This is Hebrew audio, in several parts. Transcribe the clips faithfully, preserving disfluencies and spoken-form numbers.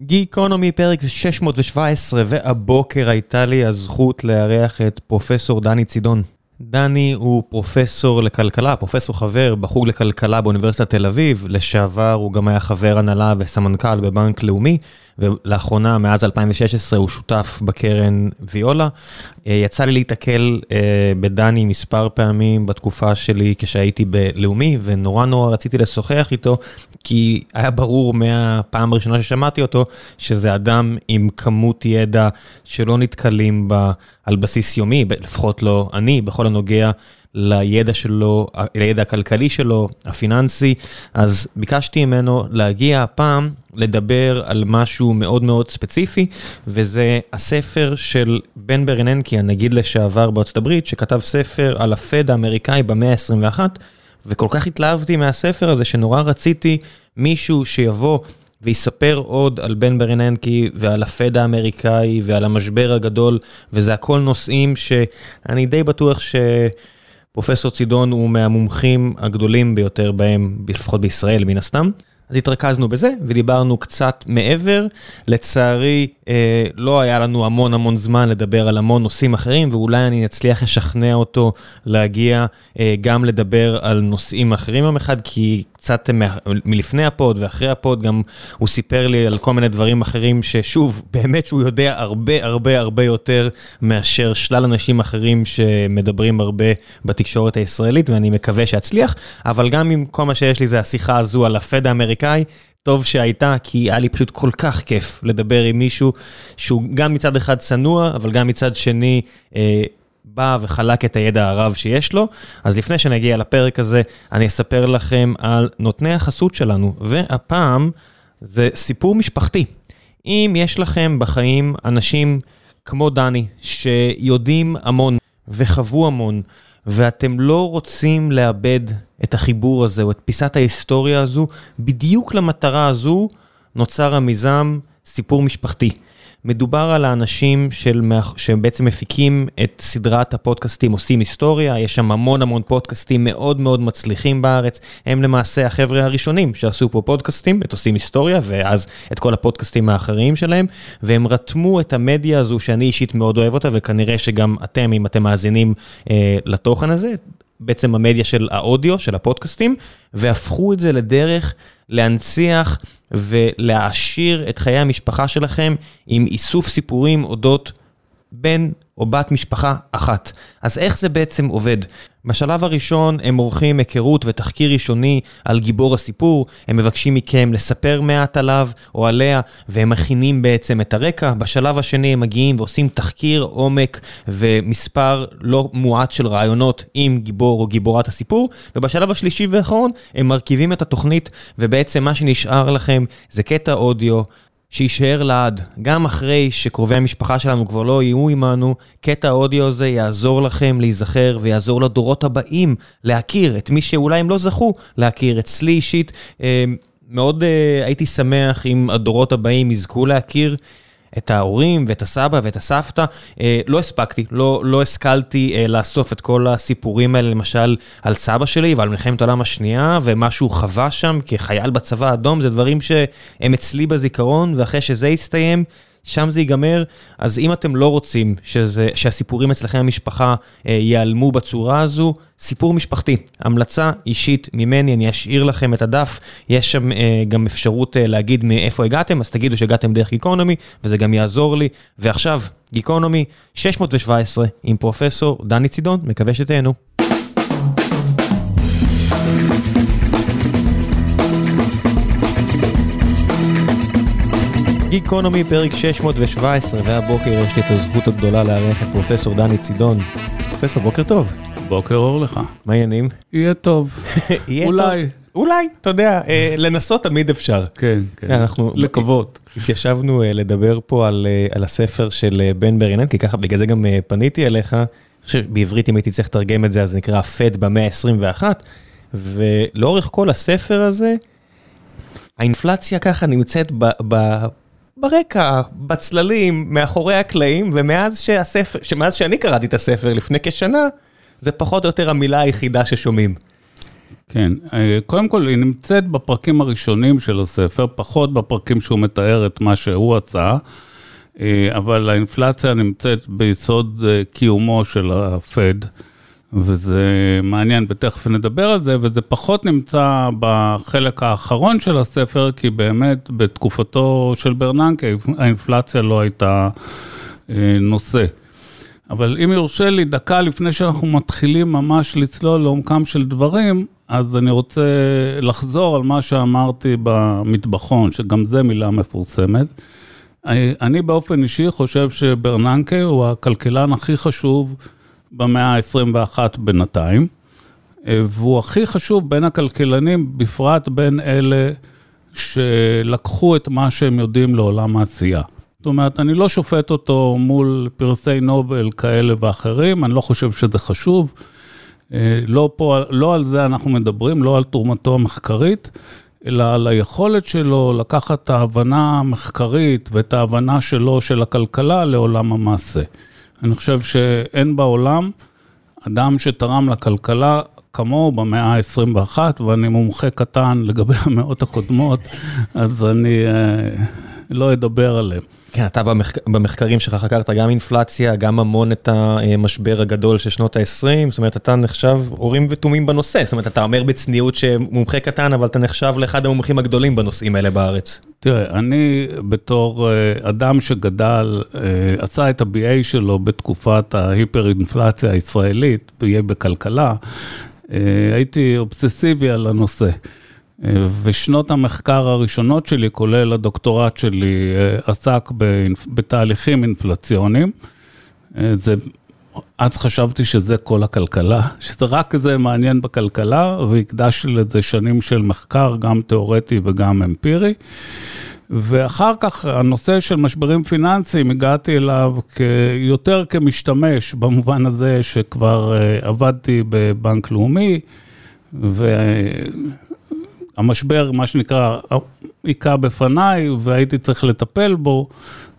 גיקונומי פרק שש מאות שבע עשרה, והבוקר הייתה לי הזכות לארח את פרופסור דני צידון. דני הוא פרופסור לכלכלה, פרופסור חבר בחוג לכלכלה באוניברסיטת תל אביב, לשעבר הוא גם היה חבר הנהלה וסמנכ"ל בבנק לאומי, ולאחרונה, מאז אלפיים ושש עשרה, הוא שותף בקרן ויולה. יצא לי להתקל בדני מספר פעמים בתקופה שלי כשהייתי בלאומי, ונורא נורא רציתי לשוחח איתו, כי היה ברור מהפעם הראשונה ששמעתי אותו, שזה אדם עם כמות ידע שלא נתקלים בה על בסיס יומי, לפחות לא אני, בכל הנוגע לידע שלו, לידע הכלכלי שלו, הפיננסי. אז ביקשתי ממנו להגיע הפעם לדבר על משהו מאוד מאוד ספציפי, וזה הספר של בן ברננקי, הנגיד לשעבר בארצות הברית, שכתב ספר על הפד האמריקאי במאה ה-עשרים ואחת, וכל כך התלהבתי מהספר הזה, שנורא רציתי מישהו שיבוא ויספר עוד על בן ברננקי ועל הפד האמריקאי ועל המשבר הגדול, וזה הכל נושאים שאני די בטוח ש... פרופסור צידון הוא מהמומחים הגדולים ביותר בהם, לפחות בישראל מן הסתם. אז התרכזנו בזה ודיברנו קצת מעבר. לצערי אה, לא היה לנו המון המון זמן לדבר על המון נושאים אחרים, ואולי אני אצליח לשכנע אותו להגיע אה, גם לדבר על נושאים אחרים יום אחד, כי קצת מ- מלפני הפוד ואחרי הפוד גם הוא סיפר לי על כל מיני דברים אחרים, ששוב, באמת שהוא יודע הרבה הרבה הרבה יותר מאשר שלל אנשים אחרים שמדברים הרבה בתקשורת הישראלית, ואני מקווה שאצליח. אבל גם עם כל מה שיש לי זה השיחה הזו על הפד האמריקאי, טוב שהייתה, כי היה לי פשוט כל כך כיף לדבר עם מישהו שהוא גם מצד אחד צנוע, אבל גם מצד שני אה, בא וחלק את הידע הרב שיש לו. אז לפני שנגיע לפרק הזה, אני אספר לכם על נותני החסות שלנו, והפעם זה סיפור משפחתי. אם יש לכם בחיים אנשים כמו דני, שיודעים המון וחוו המון, ואתם לא רוצים לאבד את החיבור הזה או את פיסת ההיסטוריה הזו, בדיוק למטרה הזו נוצר המיזם סיפור משפחתי. מדובר על האנשים של, שבעצם מפיקים את סדרת הפודקאסטים עושים היסטוריה, יש שם המון המון פודקאסטים מאוד מאוד מצליחים בארץ, הם למעשה החבר'ה הראשונים שעשו פה פודקאסטים, את עושים היסטוריה ואז את כל הפודקאסטים האחרים שלהם, והם רתמו את המדיה הזו שאני אישית מאוד אוהב אותה, וכנראה שגם אתם, אם אתם מאזינים אה, לתוכן הזה, בעצם המדיה של האודיו, של הפודקאסטים, והפכו את זה לדרך להנציח ולהעשיר את חיי המשפחה שלכם עם איסוף סיפורים אודות בן או בת משפחה אחת. אז איך זה בעצם עובד? בשלב הראשון הם עורכים היכרות ותחקיר ראשוני על גיבור הסיפור, הם מבקשים מכם לספר מעט עליו או עליה, והם מכינים בעצם את הרקע. בשלב השני הם מגיעים ועושים תחקיר עומק ומספר לא מועט של רעיונות עם גיבור או גיבורת הסיפור, ובשלב השלישי והאחרון הם מרכיבים את התוכנית, ובעצם מה שנשאר לכם זה קטע אודיו, שישאר לעד, גם אחרי שקרובי המשפחה שלנו כבר לא יהיו עמנו. קטע האודיו הזה יעזור לכם להיזכר ויעזור לדורות הבאים להכיר את מי שאולי הם לא זכו להכיר. אצלי אישית מאוד הייתי שמח אם הדורות הבאים יזכו להכיר את ההורים ואת הסבא ואת הסבתא. לא הספקתי, לא, לא השכלתי לאסוף את כל הסיפורים האלה, למשל על סבא שלי ועל מלחמת העולם השנייה, ומה שהוא חווה שם כחייל בצבא האדום, זה דברים שהם אצלי בזיכרון, ואחרי שזה יסתיים, שם זה ייגמר. אז אם אתם לא רוצים שזה, שהסיפורים אצלכם המשפחה ייעלמו בצורה הזו, סיפור משפחתי, המלצה אישית ממני, אני אשאיר לכם את הדף, יש שם אה, גם אפשרות אה, להגיד מאיפה הגעתם, אז תגידו שהגעתם דרך גיקונומי, וזה גם יעזור לי. ועכשיו, גיקונומי שש מאות שבע עשרה, עם פרופסור דני צידון, מקווה שתהנו. גיקונומי פרק שש מאות שבע עשרה, והבוקר יש לי את הזכות הגדולה לארח את פרופסור דני צידון. פרופסור, בוקר טוב. בוקר אור לך. מה העניינים? יהיה טוב. אולי. אולי, אתה יודע, לנסות תמיד אפשר. כן, כן. אנחנו... לקוות. התיישבנו לדבר פה על הספר של בן ברננקי, ככה בגלל זה גם פניתי אליך. בעברית, אם הייתי צריך לתרגם את זה, אז נקרא הפד במאה ה-עשרים ואחת, ולאורך כל הספר הזה, האינפלציה ככה נמצאת ב... ב... ברקע, בצללים, מאחורי הקלעים, ומאז שהספר, שמאז שאני קראתי את הספר לפני כשנה, זה פחות או יותר המילה היחידה ששומעים. כן, קודם כל היא נמצאת בפרקים הראשונים של הספר, פחות בפרקים שהוא מתאר את מה שהוא עשה, אבל האינפלציה נמצאת ביסוד קיומו של הפד, וזה מעניין, ותכף נדבר על זה, וזה פחות נמצא בחלק האחרון של הספר, כי באמת בתקופתו של ברננקי האינפלציה לא הייתה נושא. אבל אם יורשה לי, דקה לפני שאנחנו מתחילים ממש לצלול לעומקם של דברים, אז אני רוצה לחזור על מה שאמרתי במטבחון, שגם זה מילה מפורסמת. אני באופן אישי חושב שברננקי הוא הכלכלן הכי חשוב במאה ה-עשרים ואחת בינתיים, והוא הכי חשוב בין הכלכלנים, בפרט בין אלה שלקחו את מה שהם יודעים לעולם העשייה. זאת אומרת, אני לא שופט אותו מול פרסי נובל כאלה ואחרים, אני לא חושב שזה חשוב, לא, פה, לא על זה אנחנו מדברים, לא על תרומתו המחקרית, אלא על היכולת שלו לקחת את ההבנה המחקרית ואת ההבנה שלו של הכלכלה לעולם המעשה. אני חושב שאין בעולם אדם שתרם לכלכלה כמו במאה ה-עשרים ואחת, ואני מומחה קטן לגבי המאות הקודמות, אז אני לא אדבר עליהם. כן, אתה במחק... במחקרים שלך חקרת גם אינפלציה, גם המון את המשבר הגדול של שנות ה-עשרים, זאת אומרת, אתה נחשב הורים ותומים בנושא, זאת אומרת, אתה אומר בצניעות שמומחה קטן, אבל אתה נחשב לאחד המומחים הגדולים בנושאים האלה בארץ. תראה, אני בתור אדם שגדל, עשה את ה-בי איי שלו בתקופת ההיפר-אינפלציה הישראלית, בי איי בכלכלה, הייתי אובססיבי על הנושא. ושנות המחקר הראשונות שלי, כולל הדוקטורט שלי, עסק בתהליכים אינפלציוניים. זה, אז חשבתי שזה כל הכלכלה, שזה רק זה מעניין בכלכלה, והקדשתי לזה שנים של מחקר, גם תיאורטי וגם אמפירי. ואחר כך הנושא של משברים פיננסיים, הגעתי אליו יותר כמשתמש, במובן הזה שכבר עבדתי בבנק לאומי, ו... המשבר, מה שנקרא, עיקה בפניי, והייתי צריך לטפל בו,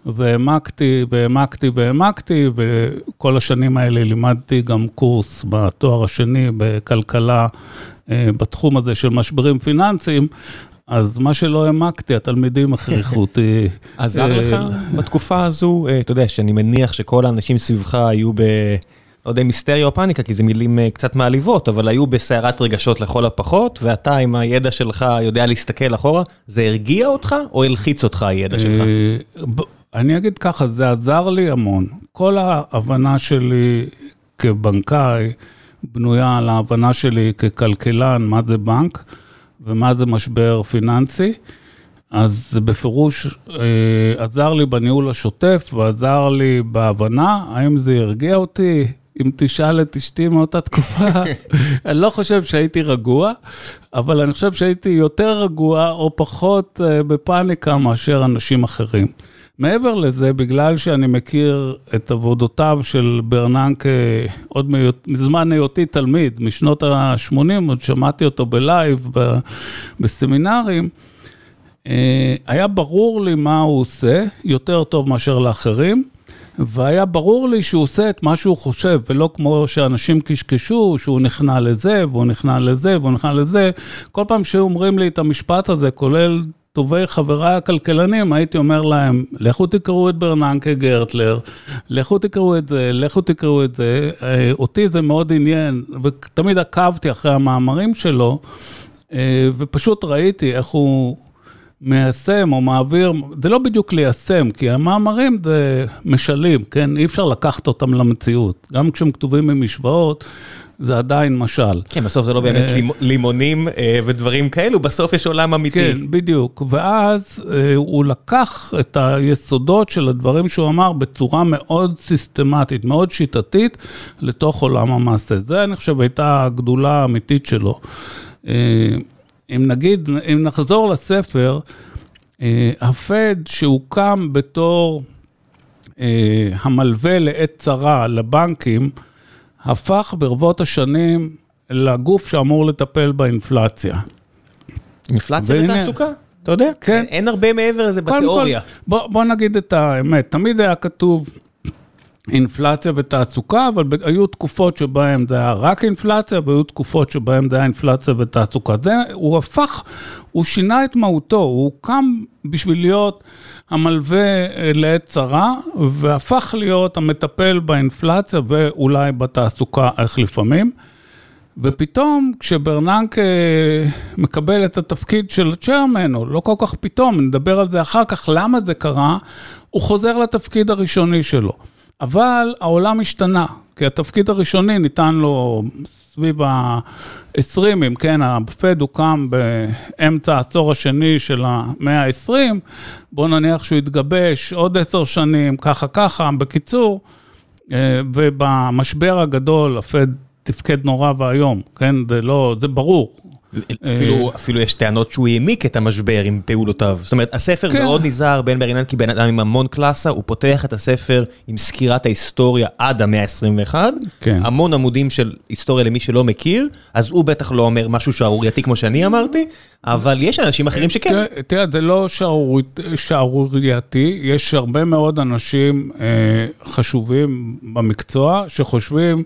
והעמקתי, והעמקתי, והעמקתי, וכל השנים האלה לימדתי גם קורס בתואר השני בכלכלה, בתחום הזה של משברים פיננסיים, אז מה שלא העמקתי, התלמידים הכריחו אותי. עזר לך בתקופה הזו, אתה יודע, שאני מניח שכל האנשים סביבך היו ב... לא יודע, מיסטריה או פאניקה, כי זה מילים קצת מעליבות, אבל היו בסערת רגשות לכל הפחות, ואתה עם הידע שלך יודע להסתכל אחורה, זה הרגיע אותך או הלחיץ אותך הידע שלך? אני אגיד ככה, זה עזר לי המון. כל ההבנה שלי כבנקאי בנויה על ההבנה שלי ככלכלן, מה זה בנק ומה זה משבר פיננסי, אז זה בפירוש אה, עזר לי בניהול השוטף, ועזר לי בהבנה, האם זה ירגיע אותי, אם תשאל את אשתי מאותה תקופה, אני לא חושב שהייתי רגוע, אבל אני חושב שהייתי יותר רגוע, או פחות אה, בפאניקה מאשר אנשים אחרים. מעבר לזה, בגלל שאני מכיר את עבודותיו של ברננקי, עוד מזמן היותי תלמיד, משנות ה-שמונים, עוד שמעתי אותו בלייב, ב- בסמינרים, היה ברור לי מה הוא עושה, יותר טוב מאשר לאחרים, והיה ברור לי שהוא עושה את מה שהוא חושב, ולא כמו שאנשים קשקשו, שהוא נכנע לזה, והוא נכנע לזה, והוא נכנע לזה. כל פעם שאומרים לי את המשפט הזה, כולל טובי חבריי הכלכלנים, הייתי אומר להם, לכו תקראו את ברננקי גרטלר, לכו תקראו את זה, לכו תקראו את זה. אותי זה מאוד עניין, ותמיד עקבתי אחרי המאמרים שלו, ופשוט ראיתי איך הוא... מיישם או מעביר, זה לא בדיוק ליישם, כי המאמרים זה משלים, כן? אי אפשר לקחת אותם למציאות. גם כשהם כתובים ממשוואות, זה עדיין משל. כן, בסוף זה לא באמת לימונים ודברים כאלו, בסוף יש עולם אמיתי. כן, בדיוק. ואז הוא לקח את היסודות של הדברים שהוא אמר בצורה מאוד סיסטמטית, מאוד שיטתית, לתוך עולם המעשה. זה, אני חושב, הייתה הגדולה האמיתית שלו. אם נגיד, אם נחזור לספר, הפד שהוקם בתור המלווה לעת צרה לבנקים, הפך ברבות השנים לגוף שאמור לטפל באינפלציה. אינפלציה בתעסוקה? אתה יודע? כן. אין הרבה מעבר לזה בתיאוריה. בוא נגיד את האמת, תמיד היה כתוב אינפלציה ותעסוקה, אבל היו תקופות שבהם זה היה רק אינפלציה, והיו תקופות שבהם זה היה אינפלציה ותעסוקה. זה, הוא הפך, הוא שינה את מהותו, הוא קם בשביל להיות המלווה לעת צרה, והפך להיות המטפל באינפלציה, ואולי בתעסוקה איך לפעמים. ופתאום כשברננקי מקבל את התפקיד של צ'רמן, או לא כל כך פתאום, נדבר על זה אחר כך, למה זה קרה, הוא חוזר לתפקיד הראשוני שלו. אבל העולם השתנה, כי התפקיד הראשוני ניתן לו סביב ה-עשרים, אם כן, הפד הוקם באמצע העשור השני של המאה ה-עשרים, בוא נניח שהוא יתגבש עוד עשר שנים, ככה ככה, בקיצור, ובמשבר הגדול הפד תפקד נורא והיום, כן, זה לא, זה ברור. אפילו, אפילו יש טענות שהוא העמיק את המשבר עם פעולותיו. זאת אומרת, הספר מאוד נזהר, בן ברננקי, בן אדם עם המון קלאסה, הוא פותח את הספר עם סקירת ההיסטוריה עד המאה ה-עשרים ואחת, המון עמודים של היסטוריה למי שלא מכיר, אז הוא בטח לא אומר משהו שערורייתי כמו שאני אמרתי, אבל יש אנשים אחרים שכן. תראה, זה לא שערורייתי, יש הרבה מאוד אנשים חשובים במקצוע שחושבים,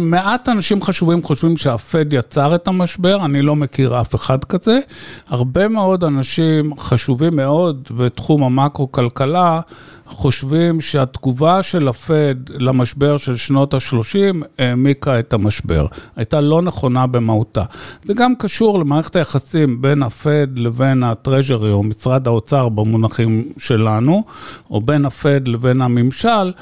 מעט אנשים חשובים חושבים שהפד יצר את המשבר, אני לא מכיר אף אחד כזה, הרבה מאוד אנשים חשובים מאוד בתחום המקרו-כלכלה, חושבים שהתגובה של הפד למשבר של שנות ה-שלושים העמיקה את המשבר, הייתה לא נכונה במהותה. זה גם קשור למערכת היחסים בין הפד לבין הטרז'רי או משרד האוצר במונחים שלנו, או בין הפד לבין הממשל,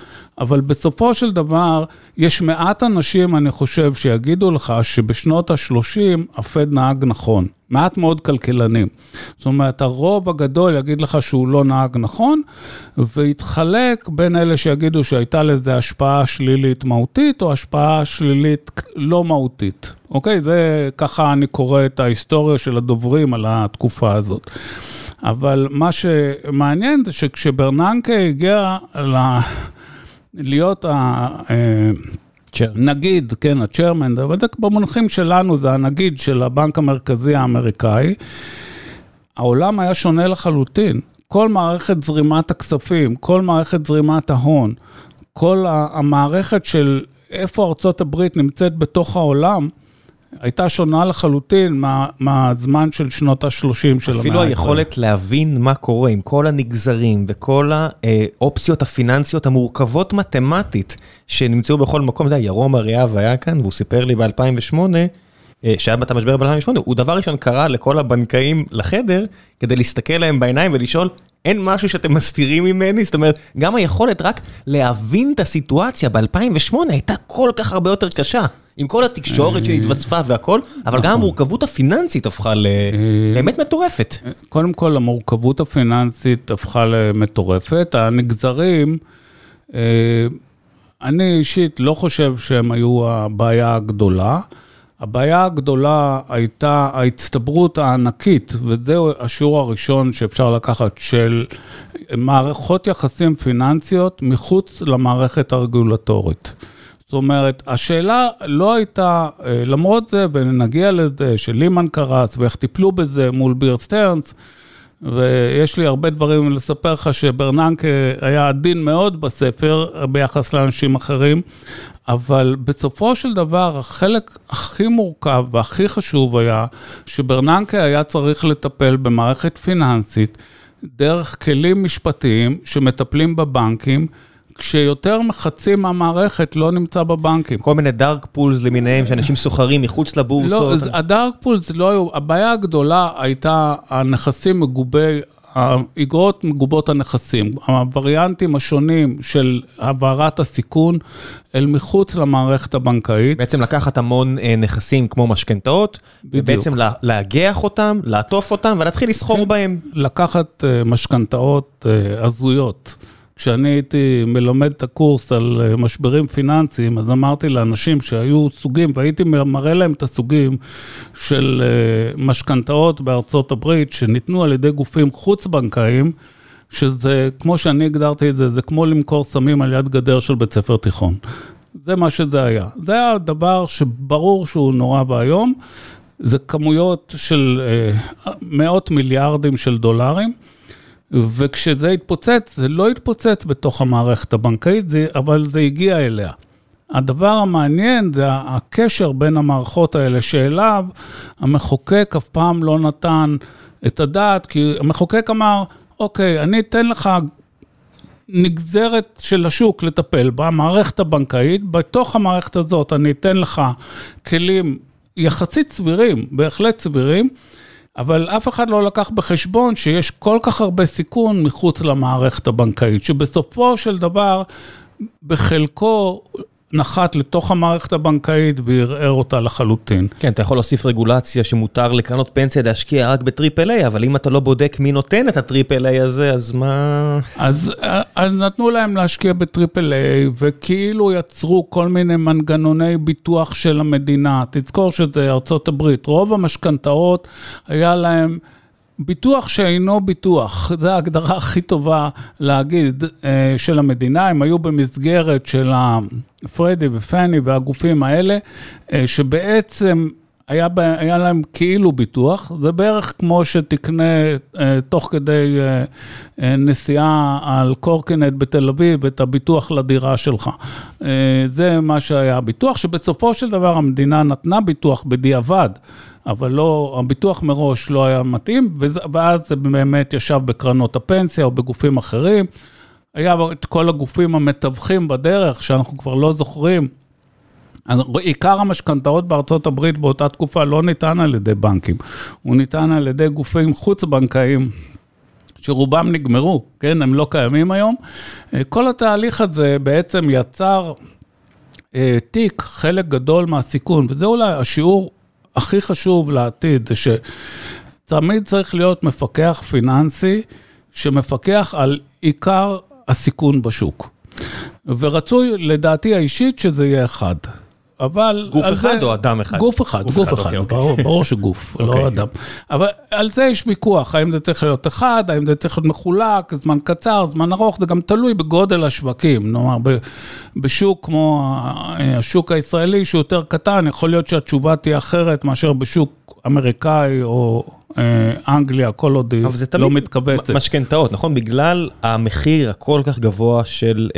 אבל בסופו של דבר יש מעט אנשים, אני חושב, שיגידו לך שבשנות ה-שלושים הפד נהג נכון. מעט מאוד כלכלנים. זאת אומרת, הרוב הגדול יגיד לך שהוא לא נהג נכון, והתחלק בין אלה שיגידו שהייתה לזה השפעה שלילית מהותית, או השפעה שלילית לא מהותית. אוקיי? זה ככה אני קורא את ההיסטוריה של הדוברים על התקופה הזאת. אבל מה שמעניין זה שכשברננקי הגיע ל... להיות ה... נגיד, כן, הצ'רמן, אבל זה במונחים שלנו, זה הנגיד של הבנק המרכזי האמריקאי, העולם היה שונה לחלוטין. כל מערכת זרימת הכספים, כל מערכת זרימת ההון, כל המערכת של איפה ארצות הברית נמצאת בתוך העולם, הייתה שונה לחלוטין מה, מהזמן של שנות ה-שלושים של המאה. אפילו היכולת להבין מה קורה עם כל הנגזרים וכל האופציות הפיננסיות המורכבות מתמטית שנמצאו בכל מקום. זה ירום הריאב היה כאן והוא סיפר לי ב-אלפיים ושמונה, שהיה בת המשבר ב-אלפיים ושמונה, הוא דבר ראשון קרא לכל הבנקאים לחדר כדי להסתכל להם בעיניים ולשאול, אין משהו שאתם מסתירים ממני? זאת אומרת, גם היכולת רק להבין את הסיטואציה ב-אלפיים ושמונה הייתה כל כך הרבה יותר קשה. עם כל התקשורת שהתווספה והכל, אבל גם המורכבות הפיננסית הפכה לאמת מטורפת. קודם כל, המורכבות הפיננסית הפכה למטורפת. הנגזרים, אני אישית לא חושב שהם היו הבעיה הגדולה. הבעיה הגדולה הייתה ההצטברות הענקית, וזהו השיעור הראשון שאפשר לקחת של מערכות יחסים פיננסיות מחוץ למערכת הרגולטורית. זאת אומרת, השאלה לא הייתה, למרות זה, ונגיע לזה, שלימן קרס, ואיך טיפלו בזה מול ביר סטרנס, ויש לי הרבה דברים לספר לך שברננקי היה עדין מאוד בספר, ביחס לאנשים אחרים, אבל בסופו של דבר, החלק הכי מורכב והכי חשוב היה, שברננקי היה צריך לטפל במערכת פיננסית, דרך כלים משפטיים שמטפלים בבנקים, כשיותר מחצי מהמערכת לא נמצא בבנקים. כל מיני דארק פולס למיניהם, שאנשים סוחרים מחוץ לבורסות. לא, הדארק פולס לא היו, הבעיה הגדולה הייתה הנכסים מגובי, האגרות מגובות הנכסים, הווריאנטים השונים של העברת הסיכון, אל מחוץ למערכת הבנקאית. בעצם לקחת המון נכסים כמו משכנתאות, ובעצם להגח אותם, לעטוף אותם, ולהתחיל לסחור בהם. לקחת משכנתאות הזויות. כשאני הייתי מלמד את הקורס על משברים פיננסיים, אז אמרתי לאנשים שהיו סוגים, והייתי מראה להם את הסוגים של משכנתאות בארצות הברית, שניתנו על ידי גופים חוץ-בנקאיים, שזה, כמו שאני הגדרתי את זה, זה כמו למכור סמים על יד גדר של בית ספר תיכון. זה מה שזה היה. זה היה דבר שברור שהוא נורא והיום, זה כמויות של מאות מיליארדים של דולרים, וכשזה התפוצץ, זה לא התפוצץ בתוך המערכת הבנקאית, זה, אבל זה הגיע אליה. הדבר המעניין זה הקשר בין המערכות האלה, שאליו המחוקק אף פעם לא נתן את הדעת, כי המחוקק אמר, אוקיי, אני אתן לך נגזרת של השוק לטפל בה, המערכת הבנקאית, בתוך המערכת הזאת אני אתן לך כלים יחסית סבירים, בהחלט סבירים, אבל אף אחד לא לקח בחשבון שיש כל כך הרבה סיכון מחוץ למערכת הבנקאית, שבסופו של דבר בחלקו נחת לתוך המערכת הבנקאית והרער אותה לחלוטין. כן, אתה יכול להוסיף רגולציה שמותר לקרנות פנסיה להשקיע רק בטריפל איי, אבל אם אתה לא בודק מי נותן את הטריפל איי הזה, אז מה... אז, אז נתנו להם להשקיע בטריפל איי, וכאילו יצרו כל מיני מנגנוני ביטוח של המדינה. תזכור שזה ארצות הברית. רוב המשכנתאות היה להם ביטוח שאינו ביטוח, זו ההגדרה הכי טובה להגיד של המדינה, הם היו במסגרת של הפרדי ופני והגופים האלה, שבעצם היה, היה להם כאילו ביטוח, זה בערך כמו שתקנה תוך כדי נסיעה על קורקינט בתל אביב, את הביטוח לדירה שלך. זה מה שהיה הביטוח, שבסופו של דבר המדינה נתנה ביטוח בדיעבד, אבל לא, הביטוח מראש לא היה מתאים, ואז זה באמת ישב בקרנות הפנסיה או בגופים אחרים. היה את כל הגופים המתווכים בדרך, שאנחנו כבר לא זוכרים. עיקר המשכנתאות בארצות הברית באותה תקופה לא ניתן על ידי בנקים, הוא ניתן על ידי גופים חוץ-בנקאים, שרובם נגמרו, כן, הם לא קיימים היום. כל התהליך הזה בעצם יצר תיק חלק גדול מהסיכון, וזה אולי השיעור הכי חשוב לעתיד, זה שתמיד צריך להיות מפקח פיננסי, שמפקח על עיקר הסיכון בשוק. ורצוי לדעתי האישית שזה יהיה אחד. אבל גוף אחד או אדם אחד? גוף אחד, גוף אחד, ברור שגוף, לא אדם. אבל על זה יש ויכוח, האם זה צריך להיות אחד, האם זה צריך להיות מחולק, זמן קצר, זמן ארוך, זה גם תלוי בגודל השווקים, נאמר, בשוק כמו השוק הישראלי, שהוא יותר קטן, יכול להיות שהתשובה תהיה אחרת, מאשר בשוק אמריקאי או אנגליה, כל עוד לא מתכווצת. משכנתאות, נכון? בגלל המחיר הכל כך גבוה של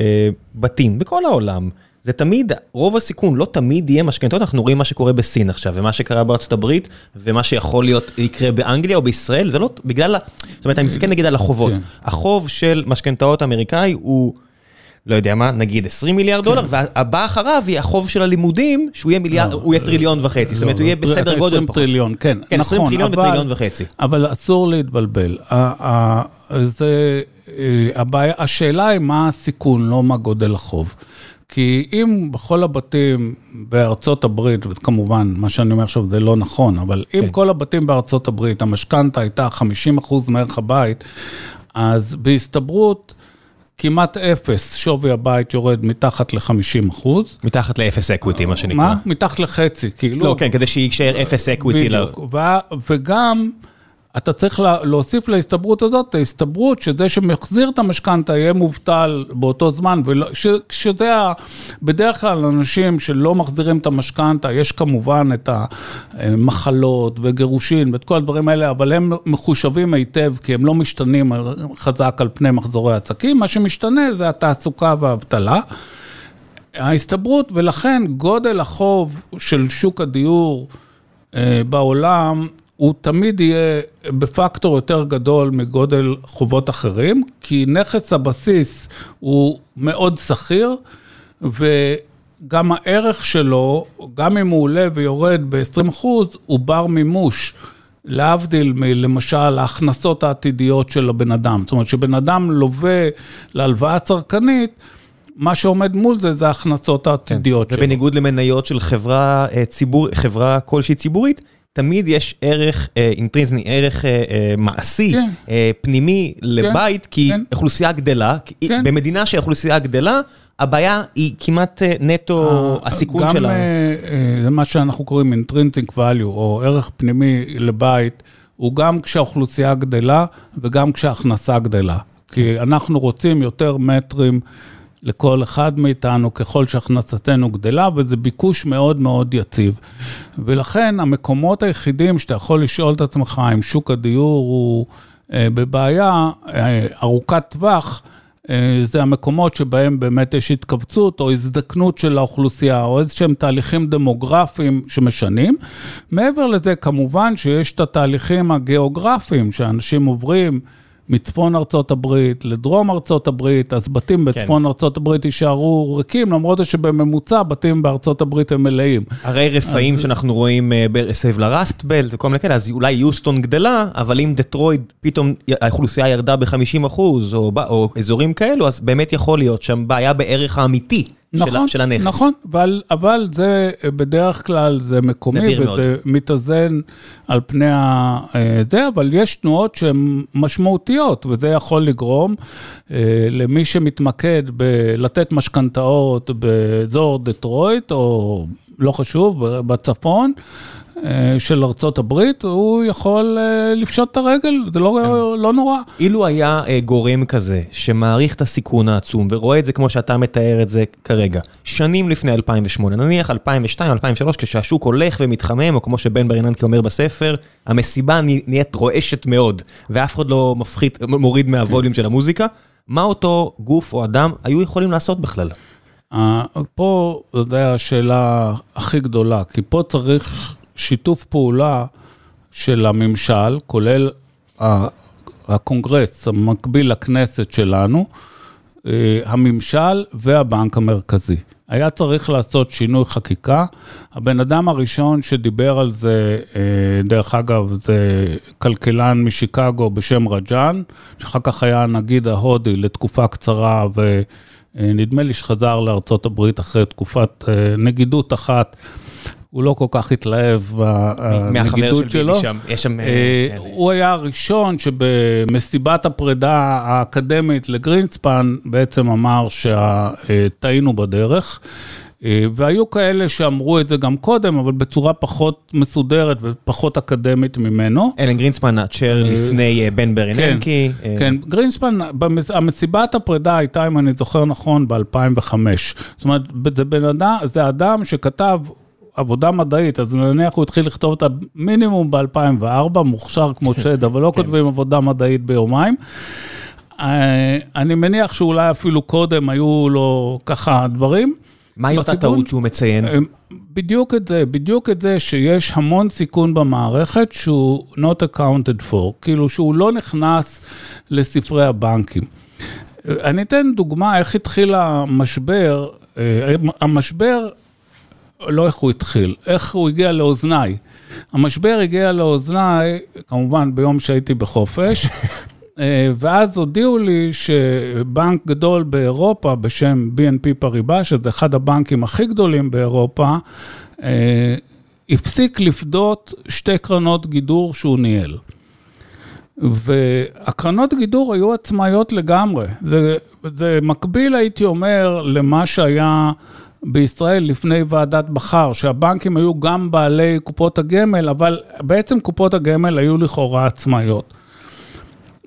בתים בכל העולם, זה תמיד, רוב הסיכון לא תמיד יהיה משכנתאות, אנחנו רואים מה שקורה בסין עכשיו, ומה שקרה בארצות הברית, ומה שיכול להיות, יקרה באנגליה או בישראל, זה לא, בגלל, זאת אומרת, אני מסתכל נגיד על החובות. החוב של משכנתאות אמריקאי הוא, לא יודע מה, נגיד עשרים מיליארד דולר, והבא אחריו היא החוב של הלימודים, שהוא יהיה מיליארד, הוא יהיה טריליון וחצי, זאת אומרת, הוא יהיה בסדר גודל. עשרים טריליון, כן, נכון. עשרים טריליון וטריליון וחצי. אבל אסור להתבלבל. זה, השאלה היא מה הסיכון, לא מה גודל החוב. כי אם בכל הבתים בארצות הברית, וכמובן, מה שאני אומר עכשיו זה לא נכון, אבל אם כן. כל הבתים בארצות הברית, המשכנתה הייתה חמישים אחוז מערך הבית, אז בהסתברות כמעט אפס, שווי הבית יורד מתחת ל-חמישים אחוז. מתחת לאפס אקוויטי, מה שנקרא. מה? מתחת לחצי, כאילו. לא, כן, כדי שישאר אפס אקוויטי. בדיוק, ל... ו- וגם... אתה צריך להוסיף להסתברות הזאת, ההסתברות שזה שמחזיר את המשכנתה יהיה מובטל באותו זמן, שזה בדרך כלל אנשים שלא מחזירים את המשכנתה, יש כמובן את המחלות וגירושין ואת כל הדברים האלה, אבל הם מחושבים היטב, כי הם לא משתנים חזק על פני מחזורי העסקים, מה שמשתנה זה התעסוקה והאבטלה, ההסתברות, ולכן גודל החוב של שוק הדיור בעולם, הוא תמיד יהיה בפקטור יותר גדול מגודל חובות אחרים, כי נכס הבסיס הוא מאוד סחיר, וגם הערך שלו, גם אם הוא עולה ויורד ב-עשרים אחוז, הוא בר מימוש, להבדיל מלמשל ההכנסות העתידיות של הבן אדם. זאת אומרת, שבן אדם לווה להלוואה הצרכנית, מה שעומד מול זה, זה ההכנסות העתידיות שלו. ובניגוד למניות של חברה, ציבור, חברה כלשהי ציבורית, תמיד יש ערך אינטרינזי, ערך מעשי, פנימי לבית, כי אוכלוסייה גדלה, במדינה שהאוכלוסייה גדלה, הבעיה היא כמעט נטו הסיכון שלה. גם מה שאנחנו קוראים intrinsic value, או ערך פנימי לבית, הוא גם כשהאוכלוסייה גדלה, וגם כשההכנסה גדלה. כי אנחנו רוצים יותר מטרים לכל אחד מאיתנו, ככל שהכנסתנו גדלה, וזה ביקוש מאוד מאוד יציב. ולכן, המקומות היחידים שאתה יכול לשאול את עצמך, אם שוק הדיור הוא בבעיה ארוכת טווח, זה המקומות שבהם באמת יש התכווצות או הזדקנות של האוכלוסייה, או איזשהם תהליכים דמוגרפיים שמשנים. מעבר לזה, כמובן שיש את התהליכים הגיאוגרפיים, שאנשים עוברים מצפון ארצות הברית לדרום ארצות הברית, אז בתים בצפון ארצות הברית יישארו ריקים, למרות שבממוצע בתים בארצות הברית הם מלאים. הרי רפאים שאנחנו רואים סביב לראסט בלט וכל מיני כאלה, אז אולי יוסטון גדלה, אבל אם דטרויט פתאום האוכלוסייה ירדה ב-חמישים אחוז או אזורים כאלו, אז באמת יכול להיות שם בעיה בערך האמיתי של הנכס. נכון, אבל זה בדרך כלל זה מקומי וזה מתאזן על פני זה, אבל יש תנועות שהן משמעותיות, וזה יכול לגרום למי שמתמקד בלתת משכנתאות באזור דטרויט, או לא חשוב, בצפון של ארצות הברית, הוא יכול לפשוט את הרגל, זה לא, לא נורא. אילו היה גורם כזה שמעריך את הסיכון העצום, ורואה את זה כמו שאתה מתאר את זה כרגע, שנים לפני אלפיים ושמונה, נניח אלפיים ושתיים, אלפיים ושלוש, כשהשוק הולך ומתחמם, או כמו שבן ברננקי אומר בספר, המסיבה נהיית רועשת מאוד, ואף אחד לא מפחית, מוריד מהווליום של המוזיקה, מה אותו גוף או אדם היו יכולים לעשות בכלל? פה זו השאלה הכי גדולה, כי פה צריך שיתוף פעולה של הממשל, כולל הקונגרס, המקביל לכנסת שלנו, הממשל והבנק המרכזי. היה צריך לעשות שינוי חקיקה. הבן אדם הראשון שדיבר על זה, דרך אגב, זה כלכלן משיקגו בשם ראג'אן, שאחר כך היה נגיד ההודי לתקופה קצרה ו... נדמה לי שחזר לארצות הברית אחרי תקופת נגידות אחת, הוא לא כל כך התלהב מהנגידות שלו. הוא היה הראשון שבמסיבת הפרידה האקדמית לגרינספן בעצם אמר שטעינו בדרך, והיו כאלה שאמרו את זה גם קודם, אבל בצורה פחות מסודרת ופחות אקדמית ממנו. אלן גרינספן, הצ'ר לפני בן ברננקי. כן, גרינספן, המסיבת הפרידה הייתה, אם אני זוכר נכון, ב-אלפיים וחמש. זאת אומרת, זה אדם שכתב עבודה מדעית, אז נניח הוא התחיל לכתוב את המינימום ב-אלפיים וארבע, מוכשר כמו שד, אבל לא כותבים עבודה מדעית ביומיים. אני מניח שאולי אפילו קודם היו לו ככה דברים, מהי אותה טעות שהוא מציין? בדיוק את זה, בדיוק את זה שיש המון סיכון במערכת שהוא not accounted for, כאילו שהוא לא נכנס לספרי הבנקים. אני אתן דוגמה איך התחיל המשבר, המשבר, לא איך הוא התחיל, איך הוא הגיע לאוזניי. המשבר הגיע לאוזניי, כמובן ביום שהייתי בחופש, ואז הודיעו לי שבנק גדול באירופה בשם בי אן פי פריבה, שזה אחד הבנקים הכי גדולים באירופה, הפסיק לפדות שתי קרנות גידור שהוא ניהל. והקרנות גידור היו עצמאיות לגמרי. זה, זה מקביל, הייתי אומר, למה שהיה בישראל לפני ועדת בחר, שהבנקים היו גם בעלי קופות הגמל, אבל בעצם קופות הגמל היו לכאורה עצמאיות.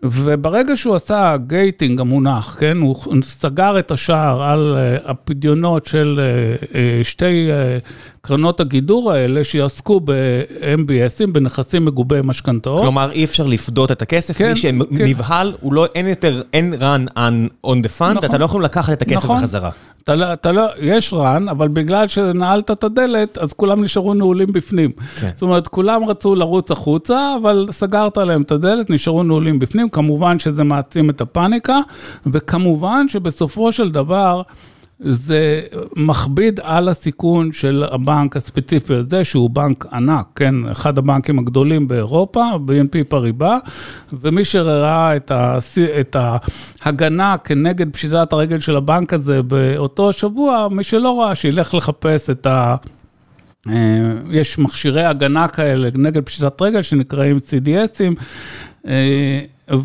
וברגע שהוא עשה גייטינג המונח, כן, הוא סגר את השער על הפדיונות של שתי קרנות הגידור האלה שיעסקו ב-אם בי אס'ים, בנכסים מגובי משכנתאות. כלומר, אי אפשר לפדות את הכסף, כן, מי שנבהל, כן. לא, אין יותר, אין run on the fund, נכון. אתה לא יכול לקחת את הכסף, נכון. בחזרה. אתה, אתה לא, יש רן, אבל בגלל שנעלת את הדלת, אז כולם נשארו נעולים בפנים. כן. זאת אומרת, כולם רצו לרוץ החוצה, אבל סגרת עליהם את הדלת, נשארו נעולים בפנים, כמובן שזה מעצים את הפאניקה, וכמובן שבסופו של דבר, זה מכביד על הסיכון של הבנק הספציפי הזה, שהוא בנק ענק, כן? אחד הבנקים הגדולים באירופה, בי אן פי פריבה, ומי שראה את, ה... את ההגנה כנגד פשיטת הרגל של הבנק הזה באותו שבוע, מי שלא ראה, שילך לחפש את ה... יש מכשירי הגנה כאלה נגד פשיטת רגל שנקראים סי די אס'ים,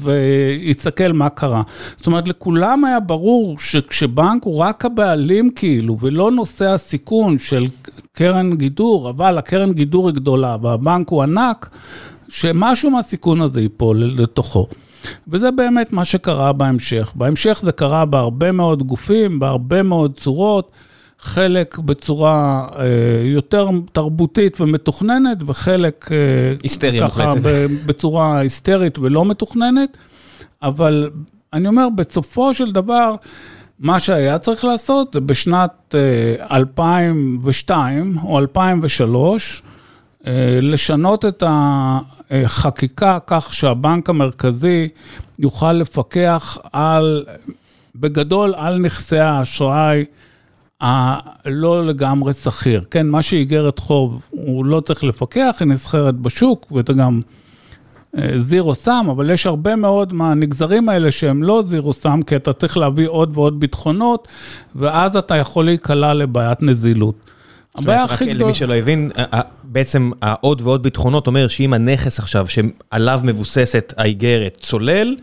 ויסתכל מה קרה. זאת אומרת, לכולם היה ברור שכשבנק הוא רק הבעלים כאילו, ולא נושא הסיכון של קרן גידור, אבל הקרן גידור היא גדולה, והבנק הוא ענק, שמשהו מהסיכון הזה ייפול לתוכו. וזה באמת מה שקרה בהמשך. בהמשך זה קרה בהרבה מאוד גופים, בהרבה מאוד צורות, חלק בצורה יותר תרבותית ומתוכננת, וחלק ככה בצורה היסטרית ולא מתוכננת, אבל אני אומר, בסופו של דבר, מה שהיה צריך לעשות, זה בשנת אלפיים ושתיים או אלפיים ושלוש, לשנות את החקיקה כך שהבנק המרכזי יוכל לפקח על, בגדול, על נכסי האשראי, הלא לגמרי סחיר. כן, מה שאיגרת חוב, הוא לא צריך לפקח, היא נסחרת בשוק, ואתה גם זירו סם, אבל יש הרבה מאוד מהנגזרים האלה שהם לא זירו סם, כי אתה צריך להביא עוד ועוד ביטחונות, ואז אתה יכול להיקלע לבעיית נזילות. הבעיה הכי גדול... למי שלא הבין, בעצם העוד ועוד ביטחונות אומר שאם הנכס עכשיו, שעליו מבוססת האיגרת צולל,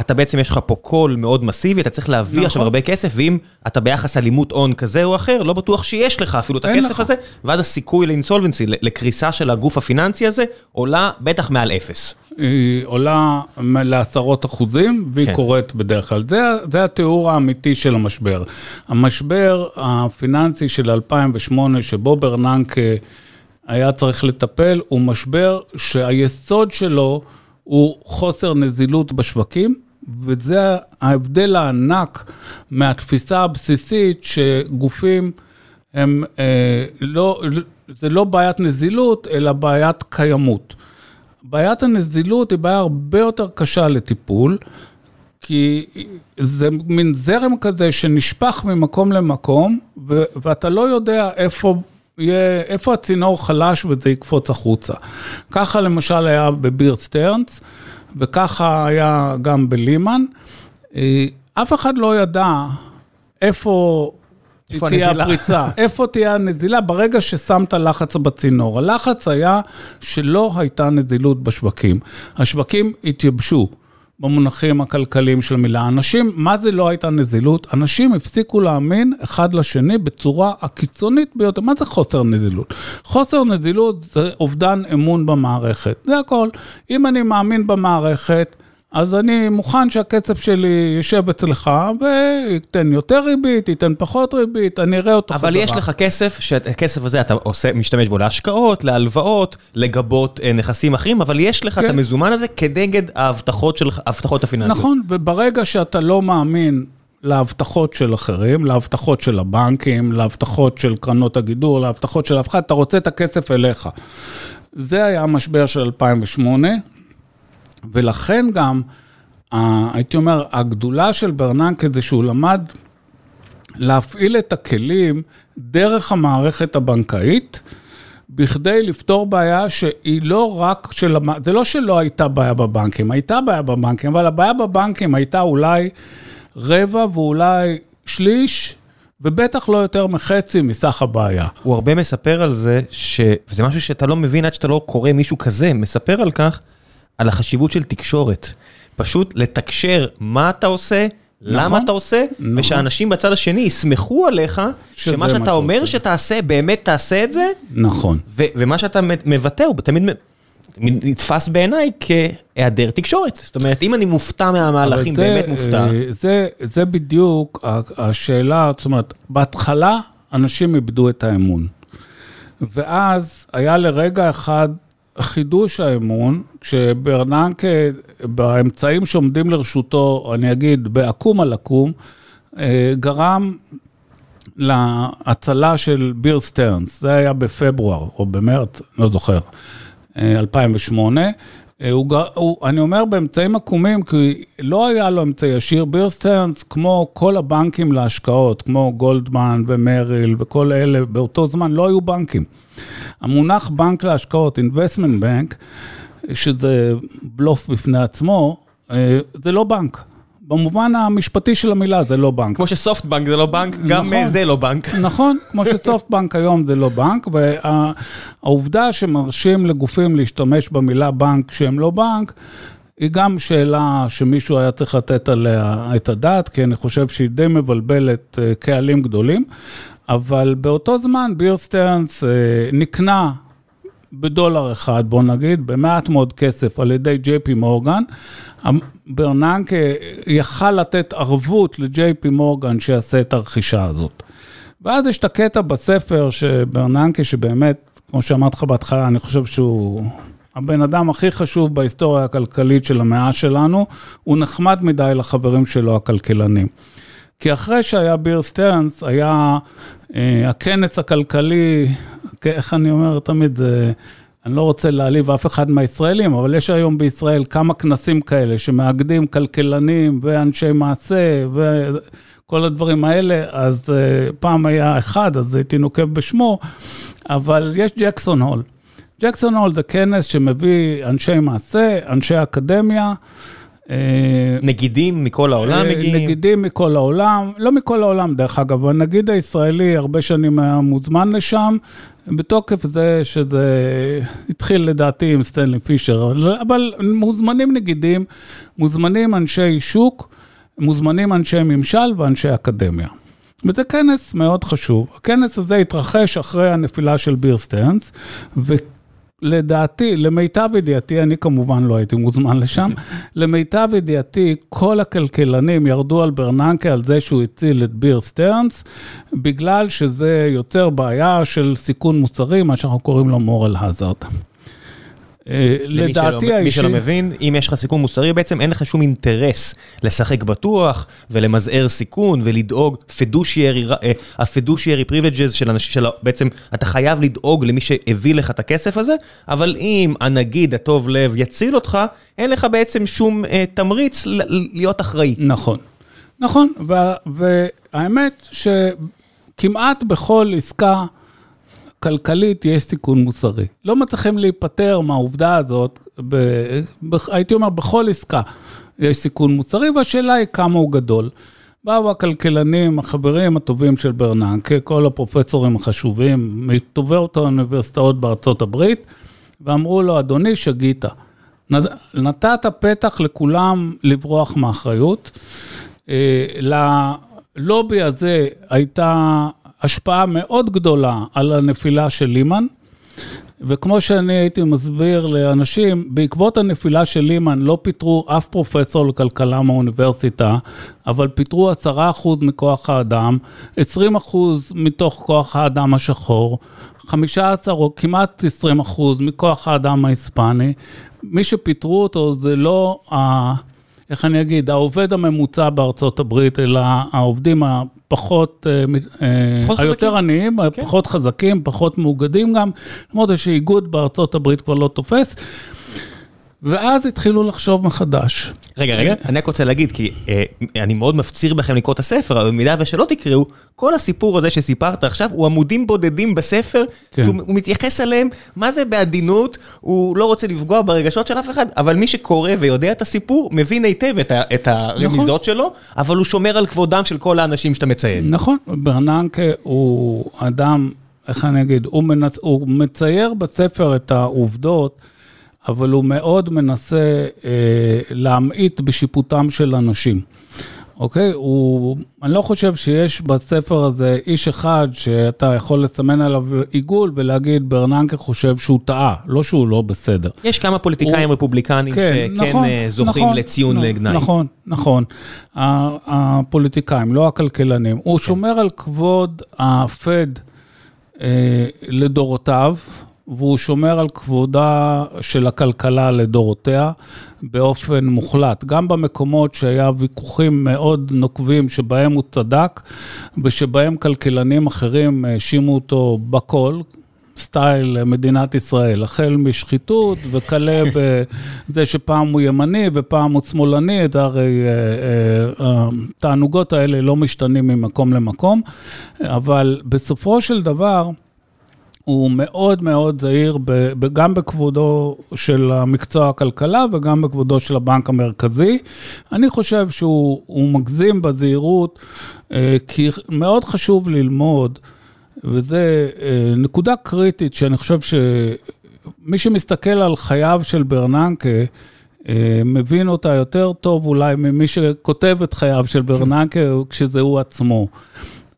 אתה בעצם יש לך פה קול מאוד מסיבי, אתה צריך להביא נכון. עכשיו הרבה כסף, ואם אתה ביחס אלימות און כזה או אחר, לא בטוח שיש לך אפילו את הכסף לך. הזה, ואז הסיכוי לאינסולבנסי, לקריסה של הגוף הפיננסי הזה, עולה בטח מעל אפס. היא עולה לעשרות אחוזים, והיא כן. קורית בדרך כלל. זה, זה התיאור האמיתי של המשבר. המשבר הפיננסי של אלפיים ושמונה, שבו ברננקי היה צריך לטפל, הוא משבר שהיסוד שלו הוא חוסר נזילות בשווקים, וזה ההבדל הענק מהתפיסה הבסיסית שגופים הם אה, לא, זה לא בעיית נזילות, אלא בעיית קיימות. בעיית הנזילות היא בעיה הרבה יותר קשה לטיפול, כי זה מין זרם כזה שנשפך ממקום למקום, ו- ואתה לא יודע איפה, יהיה, איפה הצינור חלש וזה יקפוץ החוצה. ככה למשל היה בביר סטרנס, וככה היה גם בלימן. אף אחד לא ידע איפה... איפה תהיה הפריצה, איפה תהיה הנזילה ברגע ששמת לחץ בצינור. הלחץ היה שלא הייתה נזילות בשווקים. השווקים התייבשו במונחים הכלכליים של מילה. אנשים, מה זה לא הייתה נזילות? אנשים הפסיקו להאמין אחד לשני בצורה הקיצונית ביותר. מה זה חוסר נזילות? חוסר נזילות זה אובדן אמון במערכת. זה הכל. אם אני מאמין במערכת, אז אני מוכן שהקצב שלי יישב אצלך, ויתן יותר ריבית, ייתן פחות ריבית, אני אראה אותו. אבל יש לך כסף, שהכסף הזה אתה עושה, משתמש בו להשקעות, להלוואות, לגבות נכסים אחרים, אבל יש לך את המזומן הזה כנגד ההבטחות של, ההבטחות הפיננסיות. נכון, וברגע שאתה לא מאמין להבטחות של אחרים, להבטחות של הבנקים, להבטחות של קרנות הגידור, להבטחות של ההבטחות, אתה רוצה את הכסף אליך. זה היה המשבר של אלפיים ושמונה, ולכן גם, הייתי אומר, הגדולה של ברננקי זה שהוא למד להפעיל את הכלים דרך המערכת הבנקאית, בכדי לפתור בעיה שהיא לא רק של... זה לא שלא הייתה בעיה בבנקים, הייתה בעיה בבנקים, אבל הבעיה בבנקים הייתה אולי רבע ואולי שליש, ובטח לא יותר מחצי מסך הבעיה. הוא הרבה מספר על זה, ש... וזה משהו שאתה לא מבין עד שאתה לא קורא מישהו כזה, מספר על כך, על החשיבות של תקשורת. פשוט לתקשר מה אתה עושה, נכון, למה אתה עושה, נכון. ושאנשים בצד השני יסמכו עליך, שמה שאתה אומר שתעשה, באמת תעשה את זה. נכון. ו- ומה שאתה מבטא, הוא תמיד נתפס בעיניי כהיעדר תקשורת. זאת אומרת, אם אני מופתע מהמהלכים, זה, באמת מופתע. זה, זה בדיוק השאלה, זאת אומרת, בהתחלה אנשים איבדו את האמון. ואז היה לרגע אחד, חידוש האמון, כשברננקי, באמצעים שעומדים לרשותו, אני אגיד, בעקום על עקום, גרם להצלה של ביר סטרנס. זה היה בפברואר, או במרץ, לא זוכר, אלפיים ושמונה. הוא, הוא, אני אומר באמצעים עקומים, כי לא היה לו אמצעי ישיר. ביר סטרנס, כמו כל הבנקים להשקעות, כמו גולדמן ומריל וכל אלה, באותו זמן לא היו בנקים. המונח בנק להשקעות, investment bank, שזה בלוף בפני עצמו, זה לא בנק. במובן המשפטי של המילה זה לא בנק. כמו שסופט בנק זה לא בנק, גם נכון, זה לא בנק. נכון, כמו שסופט בנק היום זה לא בנק, והעובדה שמרשים לגופים להשתמש במילה בנק שהם לא בנק, היא גם שאלה שמישהו היה צריך לתת עליה את הדעת, כי אני חושב שהיא די מבלבלת קהלים גדולים, אבל באותו זמן ביר סטרנס נקנה בדולר אחד, בוא נגיד, במעט מאוד כסף על ידי ג'יי פי מורגן. ברננקי יכל לתת ערבות לג'יי פי מורגן שיעשה את הרכישה הזאת. ואז יש את הקטע בספר שברננקי, שבאמת, כמו שאמרת לך בהתחלה, אני חושב שהוא הבן אדם הכי חשוב בהיסטוריה הכלכלית של המאה שלנו, הוא נחמד מדי לחברים שלו הכלכלנים. כי אחרי שהיה ביר סטרנס, היה אה, הכנס הכלכלי, איך אני אומר תמיד, אה, אני לא רוצה להעליב אף אחד מהישראלים, אבל יש היום בישראל כמה כנסים כאלה, שמאגדים כלכלנים ואנשי מעשה וכל הדברים האלה, אז אה, פעם היה אחד, אז הייתי נוקב בשמו, אבל יש ג'קסון הול. ג'קסון הול זה כנס שמביא אנשי מעשה, אנשי אקדמיה, נגידים מכל העולם מגיעים. נגידים מכל העולם, לא מכל העולם דרך אגב, הנגיד הישראלי הרבה שנים היה מוזמן לשם, בתוקף זה שזה התחיל לדעתי עם סטנלי פישר, אבל מוזמנים נגידים, מוזמנים אנשי שוק, מוזמנים אנשי ממשל ואנשי אקדמיה. וזה כנס מאוד חשוב. הכנס הזה התרחש אחרי הנפילה של ביר סטרנס, וכן, לדעתי, למיטב ידיעתי, אני כמובן לא הייתי מוזמן לשם, למיטב ידיעתי, כל הכלכלנים ירדו על ברננקי על זה שהוא הציל את ביר סטרנס, בגלל שזה יוצר בעיה של סיכון מוצרי, מה שאנחנו קוראים לו מורל הזארד. לדעתי האישי... מי שלא מבין, אם יש לך סיכון מוסרי, בעצם אין לך שום אינטרס לשחק בטוח, ולמזער סיכון, ולדאוג פדושיירי, הפדושיירי פריבילג'ז של אנשים שלו, בעצם אתה חייב לדאוג למי שהביא לך את הכסף הזה, אבל אם הנגיד הטוב לב יציל אותך, אין לך בעצם שום תמריץ להיות אחראי. נכון, נכון, והאמת שכמעט בכל עסקה, כלכלית יש סיכון מוסרי. לא מצליחים להיפטר מהעובדה הזאת, ב... ב... הייתי אומר, בכל עסקה יש סיכון מוסרי, והשאלה היא כמה הוא גדול. באו הכלכלנים, החברים הטובים של ברננקי, כל הפרופסורים החשובים, מטובי אותו האוניברסיטאות בארצות הברית, ואמרו לו, אדוני, שגית, נתת פתח לכולם לברוח מאחריות, ללובי הזה הייתה השפעה מאוד גדולה על הנפילה של לימן, וכמו שאני הייתי מסביר לאנשים, בעקבות הנפילה של לימן לא פיטרו אף פרופסור לכלכלה מהאוניברסיטה, אבל פיטרו עשרה אחוז מכוח האדם, עשרים אחוז מתוך כוח האדם השחור, חמישה עשר או כמעט עשרים אחוז מכוח האדם ההיספני, מי שפיטרו אותו זה לא, ה... איך אני אגיד, העובד הממוצע בארצות הברית, אלא העובדים ה... פחות, היותר עניים, פחות חזקים, פחות מאוגדים גם, למרות שאיגוד בארצות הברית כבר לא תופס, ואז התחילו לחשוב מחדש. רגע, רגע, אני רק רוצה להגיד, כי אני מאוד מפציר בכם לקרוא את הספר, אבל במידה ושלא תקראו, כל הסיפור הזה שסיפרת עכשיו, הוא עמודים בודדים בספר, הוא מתייחס עליהם, מה זה בעדינות, הוא לא רוצה לפגוע ברגשות של אף אחד, אבל מי שקורא ויודע את הסיפור, מבין היטב את הרמיזות שלו, אבל הוא שומר על כבודם של כל האנשים שאתה מציין. נכון, ברננקי הוא אדם, איך אני אגיד, הוא מצייר בספר את העובדות, אבל הוא מאוד מנסה אה, להמעיט בשיפוטם של אנשים. אוקיי? הוא, אני לא חושב שיש בספר הזה איש אחד שאתה יכול לסמן עליו עיגול ולהגיד ברננקי חושב שהוא טעה, לא שהוא לא בסדר. יש כמה פוליטיקאים הוא, רפובליקנים כן, שכן נכון, זוכים נכון, לציון נכון, לגנאי. נכון, נכון. הפוליטיקאים, לא הכלכלנים. הוא כן. שומר על כבוד הפד אה, לדורותיו, והוא שומר על כבודה של הכלכלה לדורותיה באופן מוחלט. גם במקומות שהיה ויכוחים מאוד נוקבים שבהם הוא צדק, ושבהם כלכלנים אחרים שימו אותו בכל, סטייל מדינת ישראל, החל משחיתות וכלה בזה שפעם הוא ימני ופעם הוא שמאלני, את הרי התענוגות האלה לא משתנים ממקום למקום, אבל בסופו של דבר, הוא מאוד מאוד זהיר, גם בכבודו של המקצוע הכלכלה, וגם בכבודו של הבנק המרכזי. אני חושב שהוא מגזים בזהירות, כי מאוד חשוב ללמוד, וזה נקודה קריטית, שאני חושב שמי שמסתכל על חייו של ברננקי, מבין אותה יותר טוב אולי, ממי שכותב את חייו של ברננקי, כשזה הוא עצמו.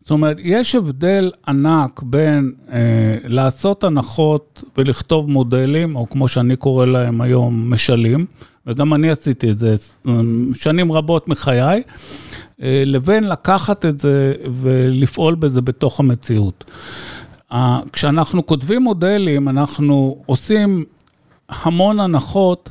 זאת אומרת, יש הבדל ענק בין אה, לעשות הנחות ולכתוב מודלים, או כמו שאני קורא להם היום, משלים, וגם אני עשיתי את זה שנים רבות מחיי, אה, לבין לקחת את זה ולפעול בזה בתוך המציאות. אה, כשאנחנו כותבים מודלים, אנחנו עושים המון הנחות.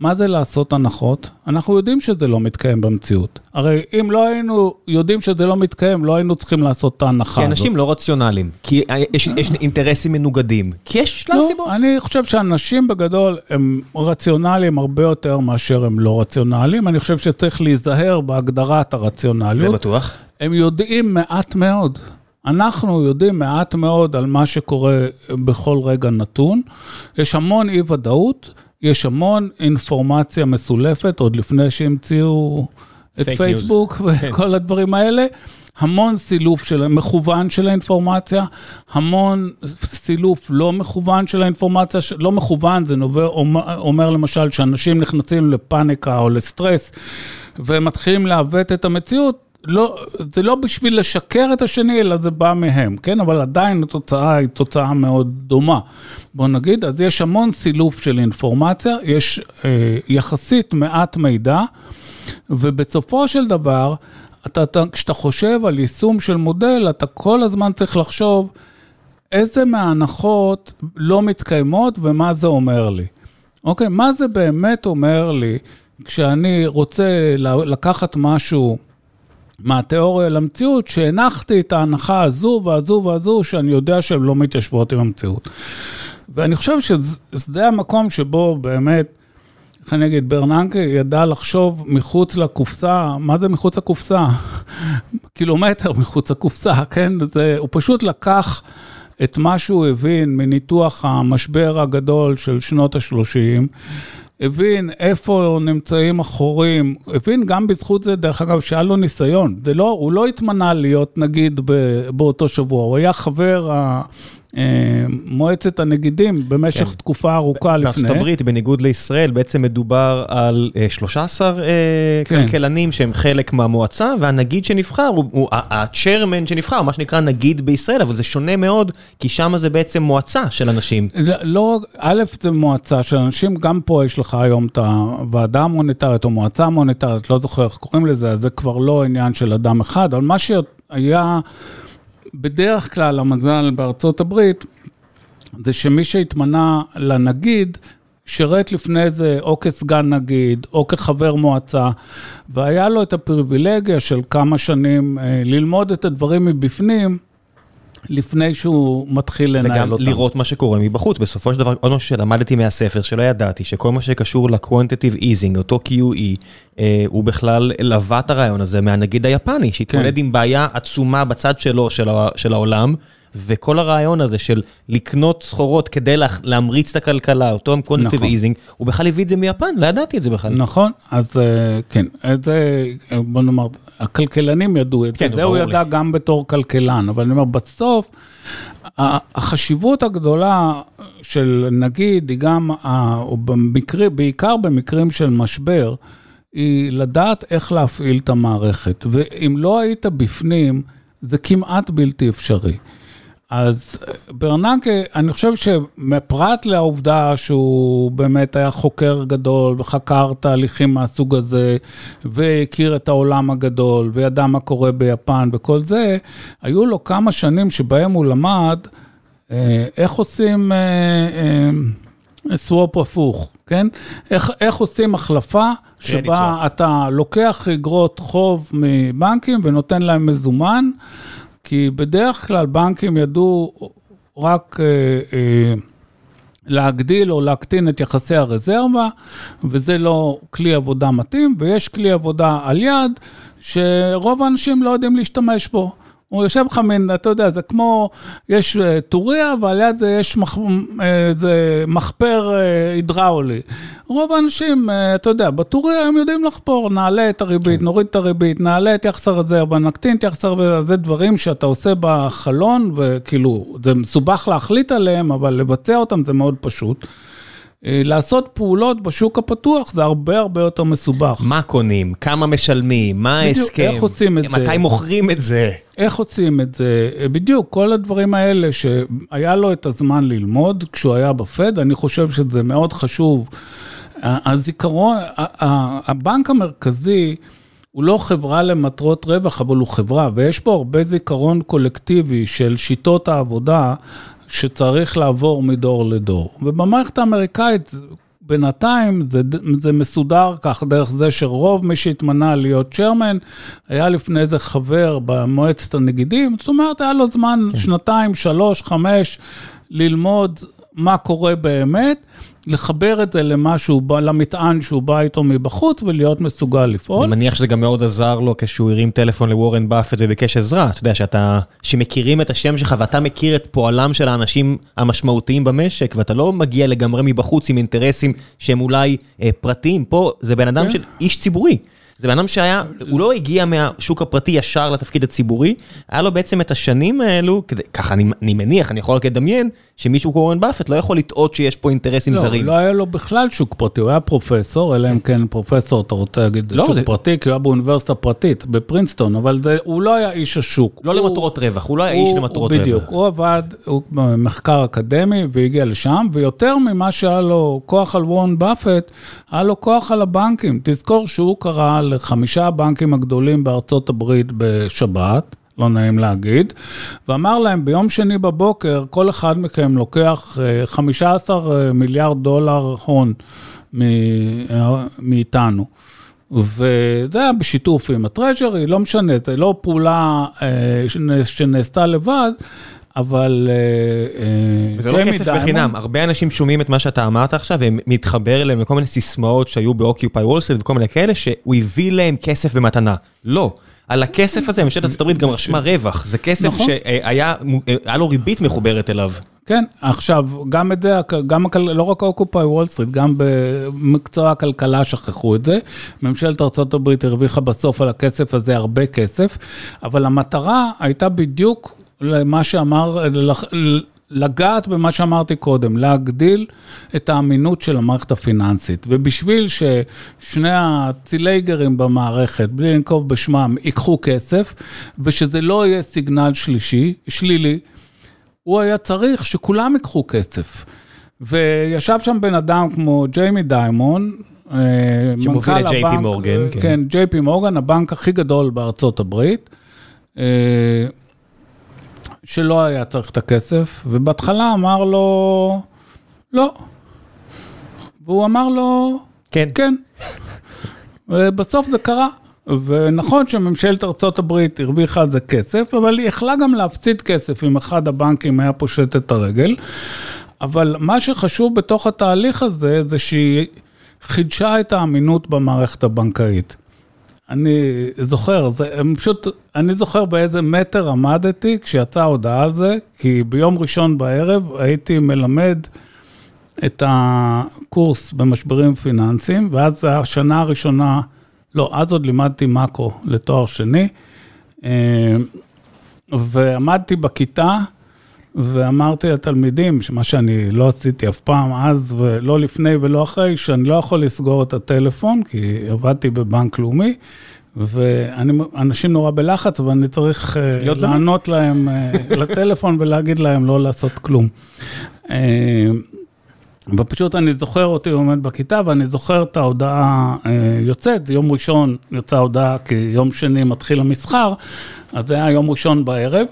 מה זה לעשות הנחות? אנחנו יודעים שזה לא מתקיים במציאות. הרי אם לא היינו יודעים שזה לא מתקיים, לא היינו צריכים לעשות את ההנחה הזאת. כי אנשים לא רציונליים, כי יש, יש אינטרסים מנוגדים, כי יש שלל סיבות. לא, אני חושב שאנשים בגדול הם רציונליים הרבה יותר מאשר הם לא רציונליים. אני חושב שצריך להיזהר בהגדרת הרציונליות. זה בטוח. הם יודעים מעט מאוד. אנחנו יודעים מעט מאוד על מה שקורה בכל רגע נתון. יש המון אי-ודאות, יש המון אינפורמציה מסולפת, עוד לפני שהמציאו את פייסבוק וכל הדברים האלה, המון סילוף של, מכוון של האינפורמציה, המון סילוף לא מכוון של האינפורמציה, לא מכוון, זה נובע, אומר למשל, שאנשים נכנסים לפאניקה או לסטרס, והם מתחילים להוות את המציאות, לא, זה לא בשביל לשקר את השני, אלא זה בא מהם, כן? אבל עדיין התוצאה היא תוצאה מאוד דומה. בוא נגיד, אז יש המון סילוף של אינפורמציה, יש אה, יחסית מעט מידע, ובסופו של דבר, אתה, אתה, כשאתה חושב על יישום של מודל, אתה כל הזמן צריך לחשוב, איזה מההנחות לא מתקיימות, ומה זה אומר לי. אוקיי, מה זה באמת אומר לי, כשאני רוצה לקחת משהו, מהתיאוריה למציאות, שהנחתי את ההנחה הזו והזו והזו, שאני יודע שהן לא מתיישבות עם המציאות. ואני חושב שזה המקום שבו באמת, איך אני אגיד, ברננקי ידע לחשוב מחוץ לקופסה, מה זה מחוץ לקופסה? קילומטר מחוץ לקופסה, כן? זה, הוא פשוט לקח את מה שהוא הבין מניתוח המשבר הגדול של שנות ה-שלושים, הבין איפה נמצאים אחורים, הבין גם בזכות זה, דרך אגב, שהיה לו ניסיון, זה לא, הוא לא התמנה להיות נגיד באותו שבוע, הוא היה חבר מועצת הנגידים במשך כן. תקופה ארוכה לפני. בארצות הברית, בניגוד לישראל, בעצם מדובר על שלושה עשר כן. כלכלנים שהם חלק מהמועצה, והנגיד שנבחר, הוא, הוא הצ'רמן שנבחר, מה שנקרא נגיד בישראל, אבל זה שונה מאוד, כי שם זה בעצם מועצה של אנשים. זה, לא, א' זה מועצה של אנשים, גם פה יש לך היום את הוועדה המוניטרית או מועצה המוניטרית, לא זוכר איך קוראים לזה, זה כבר לא עניין של אדם אחד, אבל מה שהיה... בדרך כלל המזל בארצות הברית, זה שמי שהתמנה לנגיד, שרת לפני זה או כסגן נגיד, או כחבר מועצה, והיה לו את הפריבילגיה של כמה שנים ללמוד את הדברים מבפנים, לפני שהוא מתחיל לנהל אותם. לראות מה שקורה מבחוץ. בסופו של דבר, עוד משהו שלמדתי מהספר, שלא ידעתי, שכל מה שקשור ל-quantitative easing, אותו קיו אי, אה, הוא בכלל לבא את הרעיון הזה מהנגיד היפני, שהתמודד כן. עם בעיה עצומה בצד שלו, של, של העולם, וכל הרעיון הזה של לקנות סחורות כדי לה, להמריץ את הכלכלה, אותו quantitative נכון. easing, הוא בכלל הביא את זה מיפן, לא ידעתי את זה בכלל. נכון, אז כן, את זה, בוא נאמר, הכלכלנים ידעו את כן, זה, זה הוא ידע לי. גם בתור כלכלן, אבל אני אומר, בסוף, החשיבות הגדולה של נגיד, היא גם, במקרה, בעיקר במקרים של משבר, היא לדעת איך להפעיל את המערכת, ואם לא היית בפנים, זה כמעט בלתי אפשרי. אז ברננקי, אני חושב שמפרט לעובדה שהוא באמת היה חוקר גדול, וחקר תהליכים מהסוג הזה, והכיר את העולם הגדול, וידע מה קורה ביפן וכל זה, היו לו כמה שנים שבהם הוא למד, איך עושים אה, אה, סוואפ הפוך, כן? איך, איך עושים החלפה, שבה אתה לוקח אגרות חוב מבנקים ונותן להם מזומן, כי בדרך כלל בנקים ידעו רק אה, אה, להגדיל או להקטין את יחסי הרזרבה, וזה לא כלי עבודה מתאים, ויש כלי עבודה על יד, שרוב האנשים לא יודעים להשתמש בו. הוא יושב לך מן, אתה יודע, זה כמו, יש טוריה, ועל יד זה יש מח, זה מחפר הידראולי. רוב האנשים, אתה יודע, בטוריה הם יודעים לחפור, נעלה את הריבית, כן. נוריד את הריבית, נעלה את יחסר הזה, ונקטין את יחסר הזה, זה דברים שאתה עושה בחלון, וכאילו, זה מסובך להחליט עליהם, אבל לבצע אותם זה מאוד פשוט. לעשות פעולות בשוק הפתוח זה הרבה הרבה יותר מסובך. מה קונים? כמה משלמים? מה ההסכם? איך עושים את זה? מתי מוכרים את זה? איך עושים את זה? בדיוק, כל הדברים האלה שהיה לו את הזמן ללמוד כשהוא היה בפד, אני חושב שזה מאוד חשוב. הזיכרון, הבנק המרכזי הוא לא חברה למטרות רווח, אבל הוא חברה, ויש פה הרבה זיכרון קולקטיבי של שיטות העבודה, שצריך לעבור מדור לדור. ובמערכת האמריקאית, בינתיים, זה, זה מסודר כך, דרך זה שרוב מי שהתמנה להיות שרמן, היה לפני איזה חבר במועצת הנגידים, זאת אומרת, היה לו זמן כן. שנתיים, שלוש, חמש, ללמוד מה קורה באמת, לחבר את זה למשהו, למטען שהוא בא איתו מבחוץ, ולהיות מסוגל לפעול. אני מניח שזה גם מאוד עזר לו, כשהוא הרים טלפון לוורן באפט וביקש עזרה, אתה יודע, שאתה, שמכירים את השם שלך, ואתה מכיר את פועלם של האנשים המשמעותיים במשק, ואתה לא מגיע לגמרי מבחוץ עם אינטרסים שהם אולי אה, פרטיים, פה זה בן אדם כן. של איש ציבורי. זה בן אדם שהיה, הוא לא הגיע מהשוק הפרטי ישר לתפקיד הציבורי, היה לו בעצם את השנים האלו, כדי, ככה אני, אני מניח, אני יכול רק לדמיין, שמישהו קורן באפט לא יכול לטעות שיש פה אינטרסים לא, זרים. לא, לא היה לו בכלל שוק פרטי, הוא היה פרופסור, אלא אם כן פרופסור, אתה רוצה להגיד לא, שוק זה... פרטי, כי הוא היה באוניברסיטה פרטית, בפרינסטון, אבל זה, הוא לא היה איש השוק. לא הוא... למטרות רווח, הוא לא היה הוא, איש למטרות הוא רווח. בדיוק, הוא עבד, הוא במחקר אקדמי, והגיע לשם, ויותר ממה שהיה לו כוח על וורן באפט, היה לו כוח על הבנקים. תזכור שהוא קרא לחמישה הבנקים הגדולים בארצות הברית בשבת, לא נעים להגיד, ואמר להם ביום שני בבוקר, כל אחד מכם לוקח חמישה עשר מיליארד דולר הון מאיתנו. וזה היה בשיתוף עם הטרז'רי, לא משנה, זה לא פעולה שנעשתה לבד, אבל זה לא כסף בחינם, הרבה אנשים שומעים את מה שאתה אמרת עכשיו, והם מתחבר אליהם לכל מיני סיסמאות שהיו באוקיופאי וול סטריט וכל מיני כאלה, שהוא הביא להם כסף במתנה. לא, על הכסף הזה, ממשלת ארצות הברית גם רשמה רווח, זה כסף שהיה לו ריבית מחוברת אליו. כן, עכשיו, גם את זה, לא רק אוקיופאי וול סטריט, גם במקצוע הכלכלה שכחו את זה, ממשלת ארצות הברית הרוויחה בסוף על הכסף הזה הרבה כסף, אבל המטרה הייתה בדיוק למה שאמר, לגעת במה שאמרתי קודם, להגדיל את האמינות של המערכת הפיננסית, ובשביל ששני הצילייגרים במערכת, בלי לנקוב בשמם, ייקחו כסף, ושזה לא יהיה סיגנל שלישי, שלילי, הוא היה צריך שכולם ייקחו כסף. וישב שם בן אדם כמו ג'יימי דיימון, שמוביל את ג'יי פי מורגן. כן, ג'יי פי מורגן, הבנק הכי גדול בארצות הברית, שלא היה צריך את הכסף, ובהתחלה אמר לו, לא. והוא אמר לו, כן. כן. ובסוף זה קרה. ונכון שממשלת ארצות הברית הרוויחה על זה כסף, אבל היא יכלה גם להפסיד כסף אם אחד הבנקים היה פושט את הרגל. אבל מה שחשוב בתוך התהליך הזה, זה שהיא חידשה את האמינות במערכת הבנקאית. אני זוכר, זה, פשוט, אני זוכר באיזה מטר עמדתי כשיצאה הודעה על זה, כי ביום ראשון בערב הייתי מלמד את הקורס במשברים פיננסיים, ואז השנה הראשונה, לא, אז עוד לימדתי מקרו לתואר שני, ועמדתי בכיתה, ואמרתי לתלמידים, שמה שאני לא עשיתי אף פעם אז, ולא לפני ולא אחרי, שאני לא יכול לסגור את הטלפון, כי עבדתי בבנק לאומי, ואנשים נורא בלחץ, ואני צריך לענות להם לטלפון, ולהגיד להם לא לעשות כלום. ופשוט אני זוכר אותי עומד בכיתה, ואני זוכר את ההודעה יוצאת, יום ראשון יוצא ההודעה, כי יום שני מתחיל המסחר, אז זה היה יום ראשון בערב,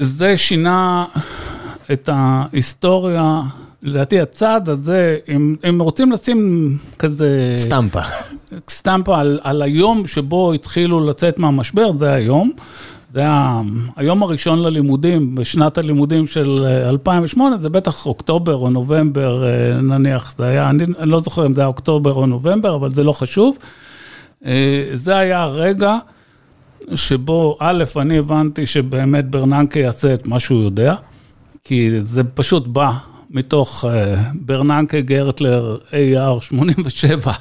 זה שינה את ההיסטוריה, לדעתי הצעד הזה, אם, אם רוצים לשים כזה... סטמפה. סטמפה על, על היום שבו התחילו לצאת מהמשבר, זה היום. זה היה, היום הראשון ללימודים, בשנת הלימודים של אלפיים ושמונה, זה בטח אוקטובר או נובמבר, נניח, זה היה, אני לא זוכר אם זה היה אוקטובר או נובמבר, אבל זה לא חשוב. זה היה הרגע שבו א', אני הבנתי שבאמת ברננקי יעשה את מה שהוא יודע, כי זה פשוט בא מתוך ברננקי גרטלר איי אר שמונים ושבע,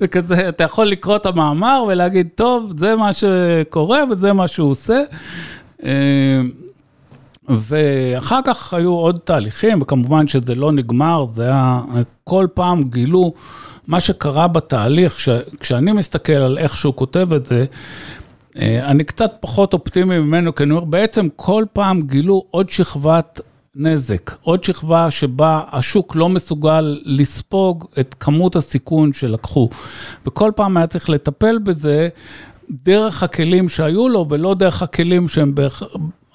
וכזה, אתה יכול לקרוא את המאמר ולהגיד, טוב, זה מה שקורה וזה מה שהוא עושה, ואחר כך היו עוד תהליכים, וכמובן שזה לא נגמר, זה היה, כל פעם גילו מה שקרה בתהליך, ש, כשאני מסתכל על איך שהוא כותב את זה, אני קצת פחות אופטימי ממנו, כי אני אומר, בעצם כל פעם גילו עוד שכבת נזק, עוד שכבה שבה השוק לא מסוגל לספוג את כמות הסיכון שלקחו, וכל פעם היה צריך לטפל בזה דרך הכלים שהיו לו, ולא דרך הכלים שהם בערך...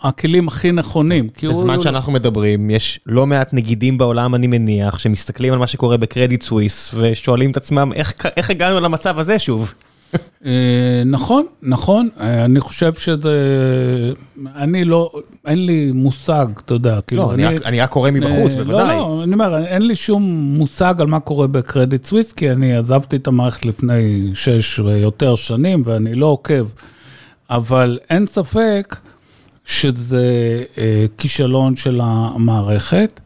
הכלים הכי נכונים. בזמן שאנחנו מדברים, יש לא מעט נגידים בעולם, אני מניח, שמסתכלים על מה שקורה בקרדיט סוויס, ושואלים את עצמם, איך הגענו למצב הזה שוב? נכון, נכון. אני חושב שזה... אני לא... אין לי מושג, אתה יודע. לא, אני רק קורא מבחוץ, בוודאי. לא, לא, אני אומר, אין לי שום מושג על מה קורה בקרדיט סוויס, כי אני עזבתי את המערכת לפני שש ויותר שנים, ואני לא עוקב. אבל אין ספק... שזה אה, כישלון של המערכת,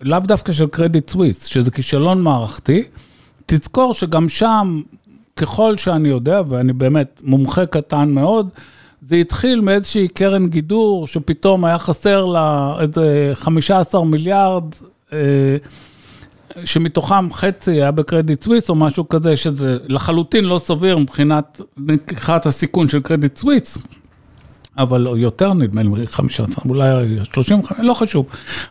לאו דווקא של קרדיט סוויס, שזה כישלון מערכתי. תזכור שגם שם, ככל שאני יודע, ואני באמת מומחה קטן מאוד, זה התחיל מאיזושהי קרן גידור, שפתאום היה חסר לה איזה חמישה עשר מיליארד, אה, שמתוכם חצי היה בקרדיט סוויס, או משהו כזה, שזה לחלוטין לא סביר מבחינת נקיחת הסיכון של קרדיט סוויס. אבל יותר נדמה לי, חמישה עשר, אולי שלושים וחמש, לא חשוב,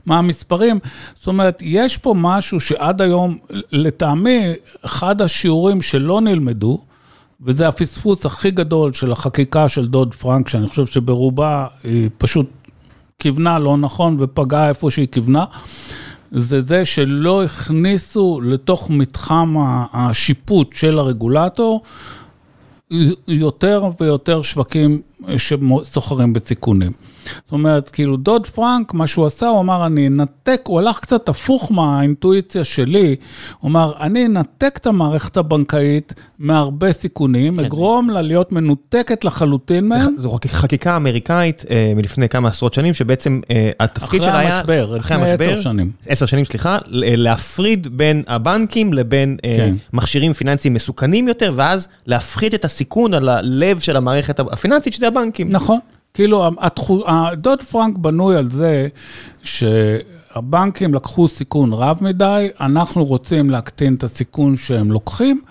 מה המספרים. זאת אומרת, יש פה משהו שעד היום, לטעמי, אחד השיעורים שלא נלמדו, וזה הפספוס הכי גדול של החקיקה של דוד פרנק, שאני חושב שברובה היא פשוט כיוונה לא נכון, ופגעה איפה שהיא כיוונה, זה זה שלא הכניסו לתוך מתחם השיפוט של הרגולטור, יותר ויותר שווקים שסוחרים בסיכונים. זאת אומרת, כאילו דוד פרנק, מה שהוא עשה, הוא אמר, אני נתק, הוא הלך קצת הפוך מהאינטואיציה שלי, הוא אמר, אני נתק את המערכת הבנקאית מהרבה סיכונים, כן. אגרום לה להיות מנותקת לחלוטין מהם. זו חקיקה אמריקאית מלפני כמה עשרות שנים, שבעצם התפקיד שלה היה... המשבר, אחרי המשבר, לפני עשר שנים. עשר שנים, סליחה, להפריד בין הבנקים לבין כן. מכשירים פיננסיים מסוכנים יותר, ואז להפחית את הסיכון על הלב של המערכת הפיננסית, שזה הבנקים. נכון. כאילו, דוד פרנק בנוי על זה שהבנקים לקחו סיכון רב מדי, אנחנו רוצים להקטין את הסיכון שהם לוקחים,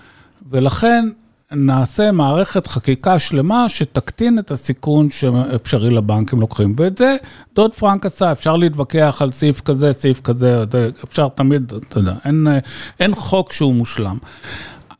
ולכן נעשה מערכת חקיקה שלמה שתקטין את הסיכון שאפשרי לבנקים לוקחים. ואת זה דוד פרנק עשה, אפשר להתווכח על סעיף כזה, סעיף כזה, אפשר תמיד, אתה יודע, אין, אין חוק שהוא מושלם.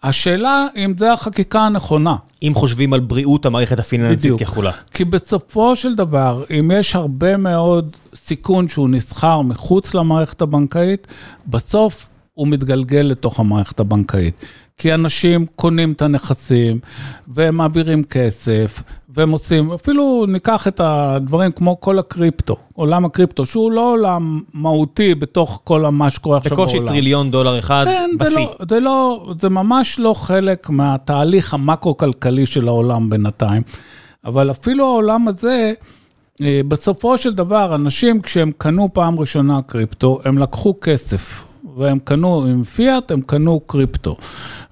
השאלה אם זה החקיקה הנכונה. אם חושבים על בריאות המערכת הפיננסית כחולה. כי בסופו של דבר, אם יש הרבה מאוד סיכון שהוא נסחר מחוץ למערכת הבנקאית, בסוף הוא מתגלגל לתוך המערכת הבנקאית. כי אנשים קונים את הנכסים, והם מעבירים כסף, והם עושים, אפילו ניקח את הדברים כמו כל הקריפטו, עולם הקריפטו, שהוא לא עולם מהותי בתוך כל מה שקורה עכשיו בעולם. בקושי טריליון דולר אחד בסי. זה, לא, זה, לא, זה ממש לא חלק מהתהליך המקרו-כלכלי של העולם בינתיים, אבל אפילו העולם הזה... בסופו של דבר, אנשים כשהם קנו פעם ראשונה קריפטו, הם לקחו כסף, והם קנו עם פיאט, הם קנו קריפטו.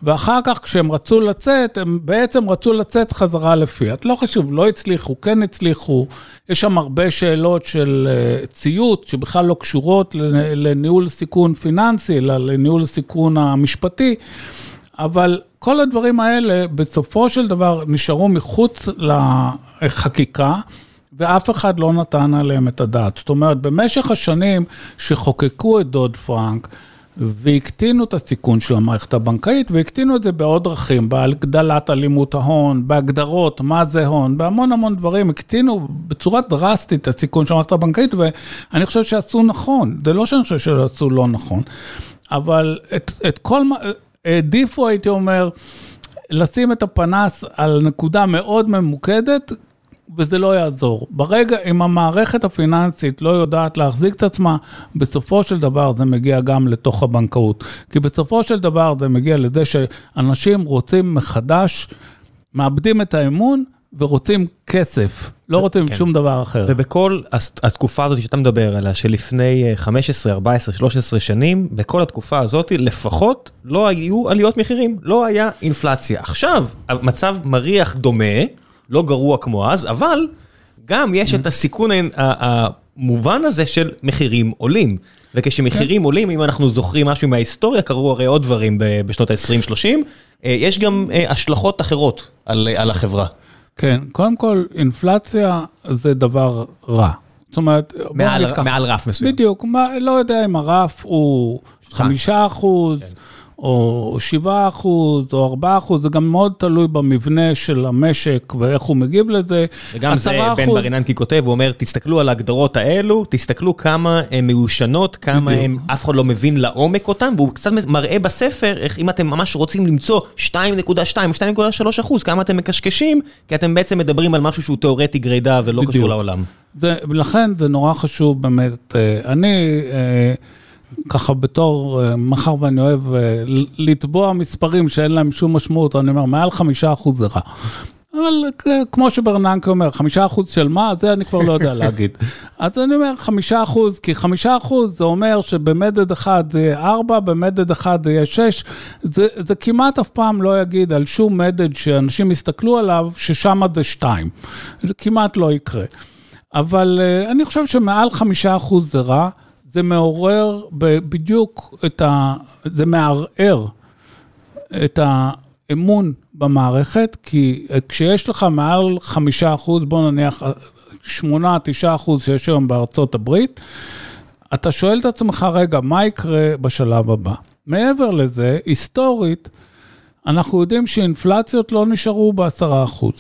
ואחר כך כשהם רצו לצאת, הם בעצם רצו לצאת חזרה לפיאט. לא חשוב, לא הצליחו, כן הצליחו. יש שם הרבה שאלות של ציות, שבכלל לא קשורות לניהול סיכון פיננסי, אלא לניהול סיכון המשפטי. אבל כל הדברים האלה, בסופו של דבר, נשארו מחוץ לחקיקה, ואף אחד לא נתן עליהם את הדעת. זאת אומרת, במשך השנים שחוקקו את דוד פרנק, והקטינו את הסיכון של המערכת הבנקאית, והקטינו את זה בעוד דרכים, בהגדלת אלימות ההון, בהגדרות, מה זה הון, בהמון המון דברים, הקטינו בצורה דרסטית את הסיכון של המערכת הבנקאית, ואני חושב שעשו נכון, זה לא שאני חושב שעשו לא נכון, אבל את, את כל מה, העדיפו הייתי אומר, לשים את הפנס על נקודה מאוד ממוקדת, וזה לא יעזור. ברגע, אם המערכת הפיננסית לא יודעת להחזיק את עצמה, בסופו של דבר זה מגיע גם לתוך הבנקאות. כי בסופו של דבר זה מגיע לזה שאנשים רוצים מחדש, מאבדים את האמון ורוצים כסף. לא רוצים כן. שום דבר אחר. ובכל התקופה הזאת שאתה מדבר עליה, שלפני חמש עשרה, ארבע עשרה, שלוש עשרה שנים, בכל התקופה הזאת לפחות לא היו עליות מחירים, לא היה אינפלציה. עכשיו, המצב מריח דומה, לא גרוע כמו אז, אבל גם יש את הסיכון המובן הזה של מחירים עולים. וכשמחירים עולים, אם אנחנו זוכרים משהו מההיסטוריה, קראו הרי עוד דברים בשנות ה-עשרים שלושים, יש גם השלכות אחרות על, על החברה. כן, קודם כל, אינפלציה זה דבר רע. זאת אומרת, מעל, מעל רף מסוים. בדיוק, מה, לא יודע אם הרף הוא חמישה אחוז, כן. או שבעה אחוז, או ארבעה אחוז, זה גם מאוד תלוי במבנה של המשק, ואיך הוא מגיב לזה. וגם זה בן ברננקי כותב, הוא אומר, תסתכלו על ההגדרות האלו, תסתכלו כמה הן מיושנות, כמה הן אף אחד לא מבין לעומק אותן, והוא קצת מראה בספר, איך אם אתם ממש רוצים למצוא שתיים נקודה שתיים, שתיים נקודה שלוש אחוז, כמה אתם מקשקשים, כי אתם בעצם מדברים על משהו שהוא תיאורטי גרידה, ולא קשור לעולם. לכן זה נורא חשוב באמת. אני... ככה בתור, מחר ואני אוהב לטבוע מספרים שאין להם שום משמעות, אני אומר, מעל חמישה אחוז זה רע. אבל כמו שברננקי אומר, חמישה אחוז של מה, זה אני כבר לא יודע להגיד. אז אני אומר חמישה אחוז, כי חמישה אחוז זה אומר שבמדד אחד זה יהיה ארבע, במדד אחד זה יהיה שש, זה, זה כמעט אף פעם לא יגיד על שום מדד שאנשים יסתכלו עליו, ששם זה שתיים. זה כמעט לא יקרה. אבל אני חושב שמעל חמישה אחוז זה רע, זה מעורר בדיוק את ה... זה מערער את האמון במערכת, כי כשיש לך מעל חמישה אחוז, בוא נניח שמונה, תשעה אחוז שיש היום בארצות הברית, אתה שואל את עצמך, רגע, מה יקרה בשלב הבא? מעבר לזה, היסטורית, אנחנו יודעים שאינפלציות לא נשארו בעשרה אחוז.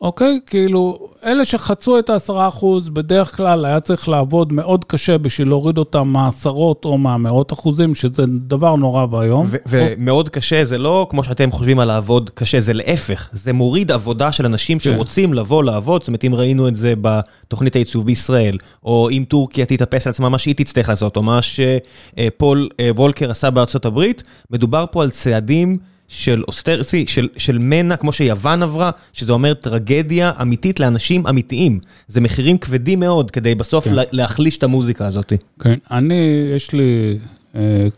אוקיי? כאילו, אלה שחצו את העשרה אחוז, בדרך כלל היה צריך לעבוד מאוד קשה בשביל להוריד אותם מעשרות או מהמאות אחוזים, שזה דבר נורא והיום. ומאוד קשה, זה לא כמו שאתם חושבים על לעבוד קשה, זה להפך. זה מוריד עבודה של אנשים שרוצים לבוא לעבוד, זאת אומרת, אם ראינו את זה בתוכנית הייצוב בישראל, או אם טורקיה תתאפס על עצמה, מה שהיא תצטרך לעשות, או מה שפול וולקר עשה בארצות הברית, מדובר פה על צעדים, של אוסטרסי, של, של מנה, כמו שיוון עברה, שזה אומר טרגדיה אמיתית לאנשים אמיתיים. זה מחירים כבדים מאוד, כדי בסוף כן. לה, להחליש את המוזיקה הזאת. כן, אני, יש לי, אה,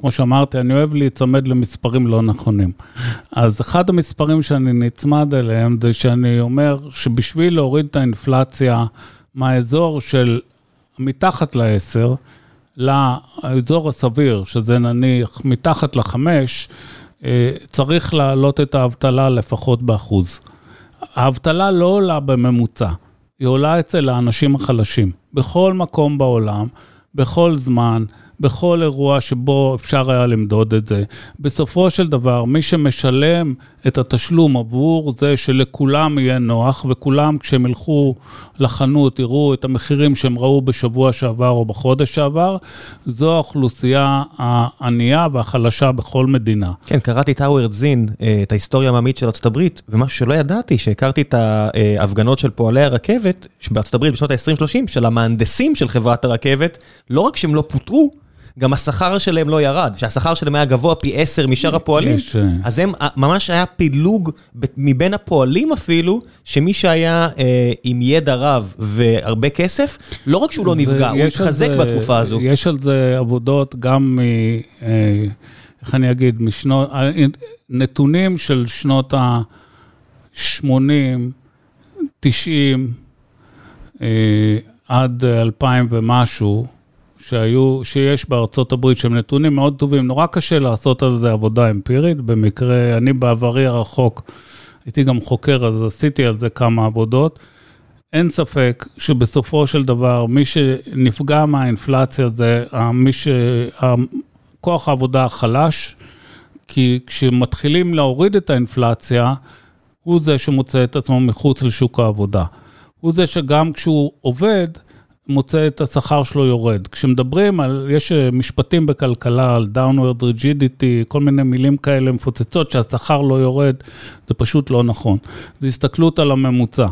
כמו שאמרתי, אני אוהב להצמד למספרים לא נכונים. אז אחד המספרים שאני נצמד אליהם, זה שאני אומר שבשביל להוריד את האינפלציה מהאזור של מתחת לעשר, לאזור הסביר, שזה נניח מתחת לחמש, צריך להעלות את האבטלה לפחות באחוז. האבטלה לא עולה בממוצע, היא עולה אצל האנשים החלשים. בכל מקום בעולם, בכל זמן, בכל אירוע שבו אפשר היה למדוד את זה. בסופו של דבר, מי שמשלם את התשלום עבור זה שלכולם יהיה נוח, וכולם כשהם ילכו לחנות, יראו את המחירים שהם ראו בשבוע שעבר או בחודש שעבר, זו האוכלוסייה הענייה והחלשה בכל מדינה. כן, קראתי את האוורד זין, את ההיסטוריה העממית של ארצות הברית, ומשהו שלא ידעתי, שהכרתי את ההפגנות של פועלי הרכבת, שבארצות הברית בשנות ה-עשרים שלושים, של המהנדסים של חברת הרכבת, לא רק שהם לא פוטרו, גם השכר שלהם לא ירד, שהשכר שלהם היה גבוה פי עשר משאר הפועלים, יש... אז הם, ממש היה פילוג מבין הפועלים אפילו, שמי שהיה אה, עם ידע רב והרבה כסף, לא רק שהוא לא נפגע, הוא התחזק זה, בתקופה הזו. יש על זה עבודות גם, אה, איך אני אגיד, משנות, נתונים של שנות ה-שמונים, תשעים, אה, עד אלפיים ומשהו, שהיו, שיש בארצות הברית שהם נתונים מאוד טובים, נורא קשה לעשות על זה עבודה אמפירית, במקרה, אני בעברי הרחוק, הייתי גם חוקר, אז עשיתי על זה כמה עבודות, אין ספק שבסופו של דבר, מי שנפגע מהאינפלציה זה, מי ש... כוח העבודה החלש, כי כשמתחילים להוריד את האינפלציה, הוא זה שמוצא את עצמו מחוץ לשוק העבודה. הוא זה שגם כשהוא עובד, מוצא את השכר שלו יורד. כשמדברים על, יש משפטים בכלכלה, על downward rigidity, כל מיני מילים כאלה מפוצצות, שהשכר לא יורד, זה פשוט לא נכון. זה הסתכלות על הממוצע.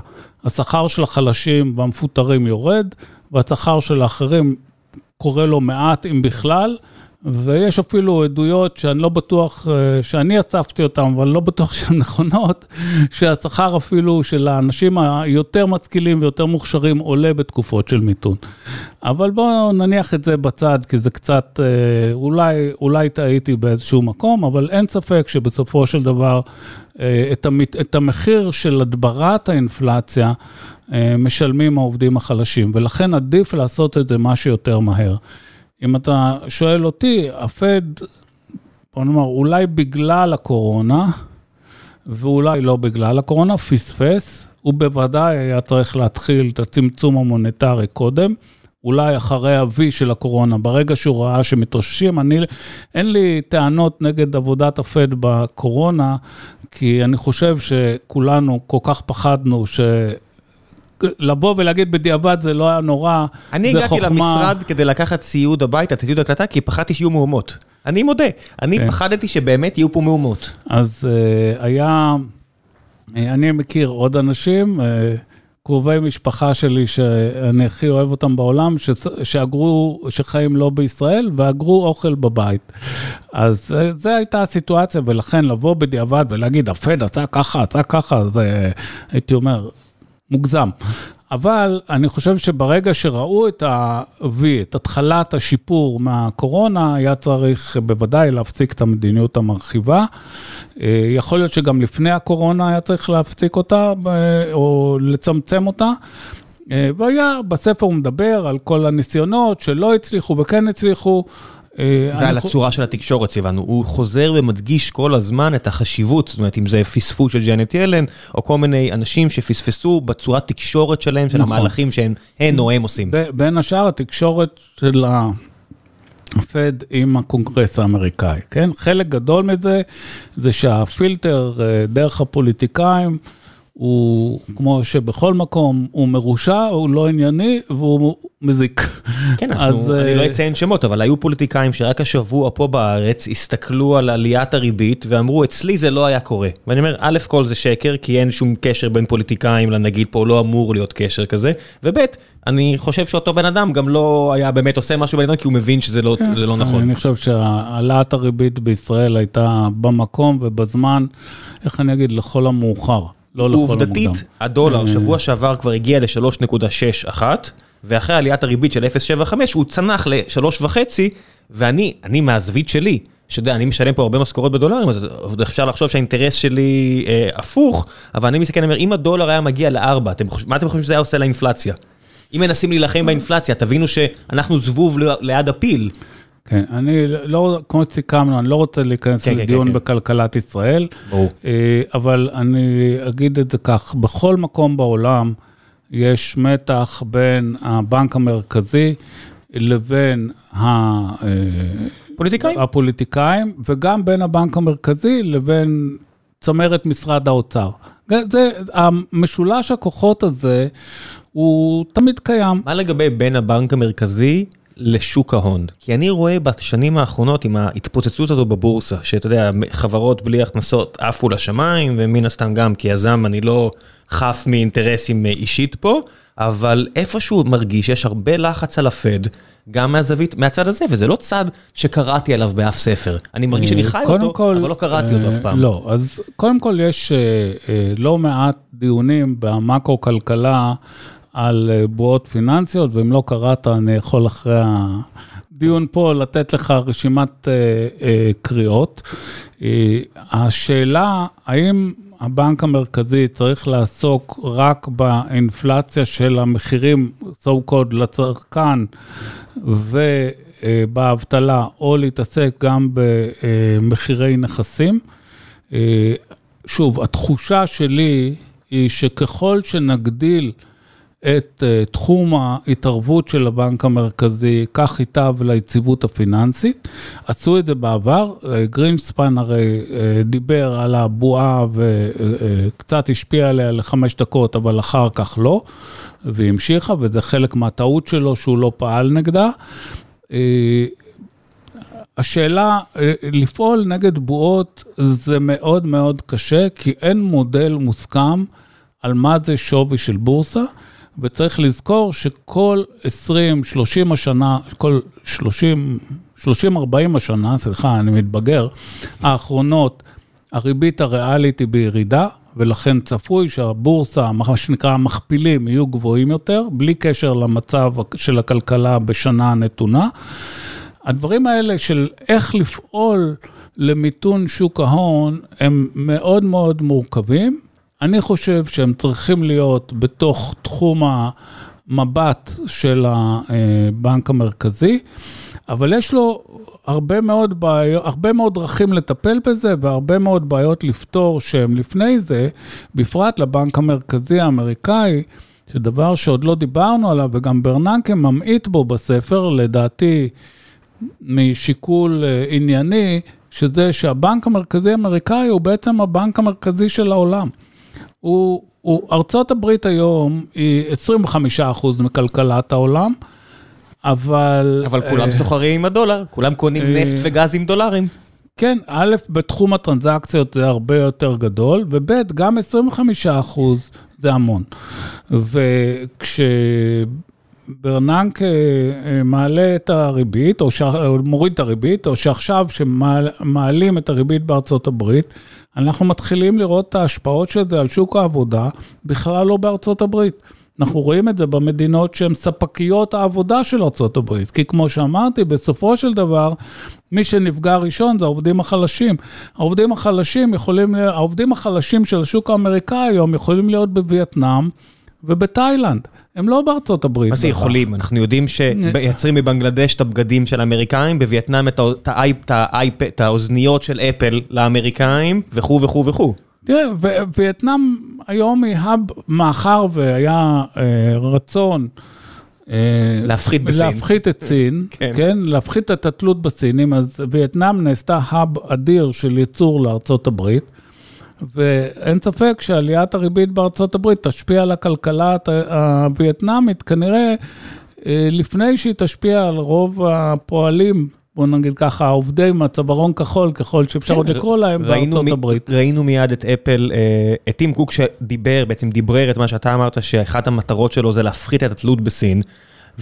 השכר של החלשים והמפוטרים יורד, והשכר של האחרים קורא לו מעט, אם בכלל, ויש אפילו עדויות שאני לא בטוח, שאני אספתי אותן, אבל לא בטוח שהן נכונות, שהשכר אפילו של האנשים היותר משכילים ויותר מוכשרים עולה בתקופות של מיתון. אבל בואו נניח את זה בצד, כי זה קצת, אולי, אולי טעיתי באיזשהו מקום, אבל אין ספק שבסופו של דבר, את, המת, את המחיר של הדברת האינפלציה, משלמים העובדים החלשים, ולכן עדיף לעשות את זה מה שיותר מהר. אם אתה שואל אותי, הפד, בוא נאמר, אולי בגלל הקורונה, ואולי לא בגלל הקורונה, פספס, הוא בוודאי היה צריך להתחיל את הצמצום המוניטרי קודם, אולי אחרי הווי של הקורונה, ברגע שהוא ראה שמתרוששים, אני, אין לי טענות נגד עבודת הפד בקורונה, כי אני חושב שכולנו כל כך פחדנו ש... לבוא ולהגיד בדיעבד זה לא היה נורא, אני הגעתי חוכמה. למשרד כדי לקחת ציוד הביתה, ציוד הקלטה, כי פחדתי שיהיו מהומות. אני מודה, אני כן. פחדתי שבאמת יהיו פה מהומות. אז uh, היה, אני מכיר עוד אנשים, uh, קרובי משפחה שלי שאני הכי אוהב אותם בעולם, ש, שאגרו, שחיים לא בישראל, ואגרו אוכל בבית. אז זו הייתה הסיטואציה, ולכן לבוא בדיעבד ולהגיד, הפד, עשה ככה, עשה ככה, זה, הייתי אומר... מוגזם. אבל אני חושב שברגע שראו את ה-V, את התחלת השיפור מהקורונה, היה צריך בוודאי להפסיק את המדיניות המרחיבה. יכול להיות שגם לפני הקורונה היה צריך להפסיק אותה, או לצמצם אותה. והיה, בספר הוא מדבר על כל הניסיונות שלא הצליחו וכן הצליחו. ועל הצורה של התקשורת סיוונו, הוא חוזר ומדגיש כל הזמן את החשיבות, זאת אומרת, אם זה פספוס של ג'נט ילן, או כל מיני אנשים שפספסו בצורת תקשורת שלהם, של המהלכים שהן או הם עושים. בין השאר, התקשורת של הפד עם הקונגרס האמריקאי, כן? חלק גדול מזה, זה שהפילטר דרך הפוליטיקאים, הוא, כמו שבכל מקום, הוא מרושע, הוא לא ענייני, והוא מזיק. כן, אז, אני לא אציין שמות, אבל היו פוליטיקאים שרק השבוע פה בארץ הסתכלו על עליית הריבית, ואמרו, אצלי זה לא היה קורה. ואני אומר, א' כל זה שקר, כי אין שום קשר בין פוליטיקאים לנגיד פה, לא אמור להיות קשר כזה, וב' אני חושב שאותו בן אדם גם לא היה באמת עושה משהו בעניין, כי הוא מבין שזה לא, זה לא נכון. אני חושב שהעלאת הריבית בישראל הייתה במקום ובזמן, איך אני אגיד, לכל המאוחר. עובדתית, הדולר שבוע שעבר כבר הגיע ל-שלוש נקודה שש אחת, ואחרי עליית הריבית של אפס נקודה שבע חמש, הוא צנח ל-שלוש נקודה חמש, ואני, אני מהזווית שלי, שדע, אני משלם פה הרבה משכורות בדולרים, אז אפשר לחשוב שהאינטרס שלי אה, הפוך, אבל אני מסתכל, אני אומר, אם הדולר היה מגיע לארבע, אתם חושב, מה אתם חושבים שזה היה עושה לאינפלציה? אם מנסים להילחם באינפלציה, תבינו שאנחנו זבוב ליד הפיל. כן, אני לא, כמו שסיכמנו, אני לא רוצה להיכנס כן, לדיון כן, כן. בכלכלת ישראל, בוא. אבל אני אגיד את זה כך, בכל מקום בעולם יש מתח בין הבנק המרכזי לבין הפוליטיקאים, הפוליטיקאים וגם בין הבנק המרכזי לבין צמרת משרד האוצר. זה, המשולש הכוחות הזה הוא תמיד קיים. מה לגבי בין הבנק המרכזי? לשוק ההון. כי אני רואה בשנים האחרונות עם ההתפוצצות הזו בבורסה, שאתה יודע, חברות בלי הכנסות עפו לשמיים, ומן הסתם גם כי יזם אני לא חף מאינטרסים אישית פה, אבל איפשהו מרגיש יש הרבה לחץ על הפד, גם מהזווית, מהצד הזה, וזה לא צד שקראתי עליו באף ספר. אני מרגיש שאני חי אותו, כל, אבל לא קראתי אותו אף פעם. לא, אז קודם כל יש לא מעט דיונים במקרו-כלכלה, על בועות פיננסיות, ואם לא קראת, אני יכול אחרי הדיון פה לתת לך רשימת קריאות. השאלה, האם הבנק המרכזי צריך לעסוק רק באינפלציה של המחירים, so called לצרכן, ובאבטלה, או להתעסק גם במחירי נכסים? שוב, התחושה שלי היא שככל שנגדיל את תחום ההתערבות של הבנק המרכזי, כך ייטב ליציבות הפיננסית. עשו את זה בעבר, גרינספן הרי דיבר על הבועה וקצת השפיע עליה לחמש דקות, אבל אחר כך לא, והמשיכה, וזה חלק מהטעות שלו שהוא לא פעל נגדה. השאלה, לפעול נגד בועות זה מאוד מאוד קשה, כי אין מודל מוסכם על מה זה שווי של בורסה, וצריך לזכור שכל עשרים שלושים השנה, כל שלושים שלושים ארבעים השנה, סליחה, אני מתבגר, האחרונות, הריבית הריאלית היא בירידה, ולכן צפוי שהבורסה, מה שנקרא המכפילים, יהיו גבוהים יותר, בלי קשר למצב של הכלכלה בשנה הנתונה. הדברים האלה של איך לפעול למיתון שוק ההון, הם מאוד מאוד מורכבים. אני חושב שהם צריכים להיות בתוך תחום המבט של הבנק המרכזי, אבל יש לו הרבה מאוד בעיות, הרבה מאוד דרכים לטפל בזה, והרבה מאוד בעיות לפתור שהם לפני זה, בפרט לבנק המרכזי האמריקאי, שדבר שעוד לא דיברנו עליו, וגם ברננקי ממעיט בו בספר, לדעתי משיקול ענייני, שזה שהבנק המרכזי האמריקאי הוא בעצם הבנק המרכזי של העולם. הוא, הוא, ארצות הברית היום היא עשרים וחמישה אחוז מכלכלת העולם, אבל... אבל כולם סוחרים עם הדולר, כולם קונים נפט וגז עם דולרים. כן, א', בתחום הטרנזקציות זה הרבה יותר גדול, וב', גם עשרים וחמישה אחוז זה המון. וכשברננק מעלה את הריבית, או מוריד את הריבית, או שעכשיו שמעלים את הריבית בארצות הברית, אנחנו מתחילים לראות את ההשפעות של זה על שוק העבודה, בכלל לא בארצות הברית. אנחנו רואים את זה במדינות שהן ספקיות העבודה של ארצות הברית, כי כמו שאמרתי, בסופו של דבר, מי שנפגע ראשון זה העובדים החלשים. העובדים החלשים, יכולים, העובדים החלשים של השוק האמריקאי היום יכולים להיות בווייטנאם ובתאילנד. הם לא בארצות הברית. מה זה יכולים? אנחנו יודעים שמייצרים מבנגלדש את הבגדים של האמריקאים, בווייטנאם את האוזניות של אפל לאמריקאים, וכו' וכו' וכו'. תראה, ווייטנאם היום היא האב מאחר והיה אה, רצון אה, להפחית בסין. להפחית את סין, כן. כן, להפחית את התלות בסינים, אז ווייטנאם נעשתה האב אדיר של ייצור לארצות הברית, ואין ספק שעליית הריבית בארצות הברית תשפיע על הכלכלה הווייטנאמית, כנראה אה, לפני שהיא תשפיע על רוב הפועלים, בוא נגיד ככה, העובדי מהצווארון כחול, ככל שאפשר עוד לקרוא להם בארצות הברית. ראינו מיד את אפל, את טים קוק שדיבר, בעצם דיברר את מה שאתה אמרת, שאחת המטרות שלו זה להפחית את התלות בסין,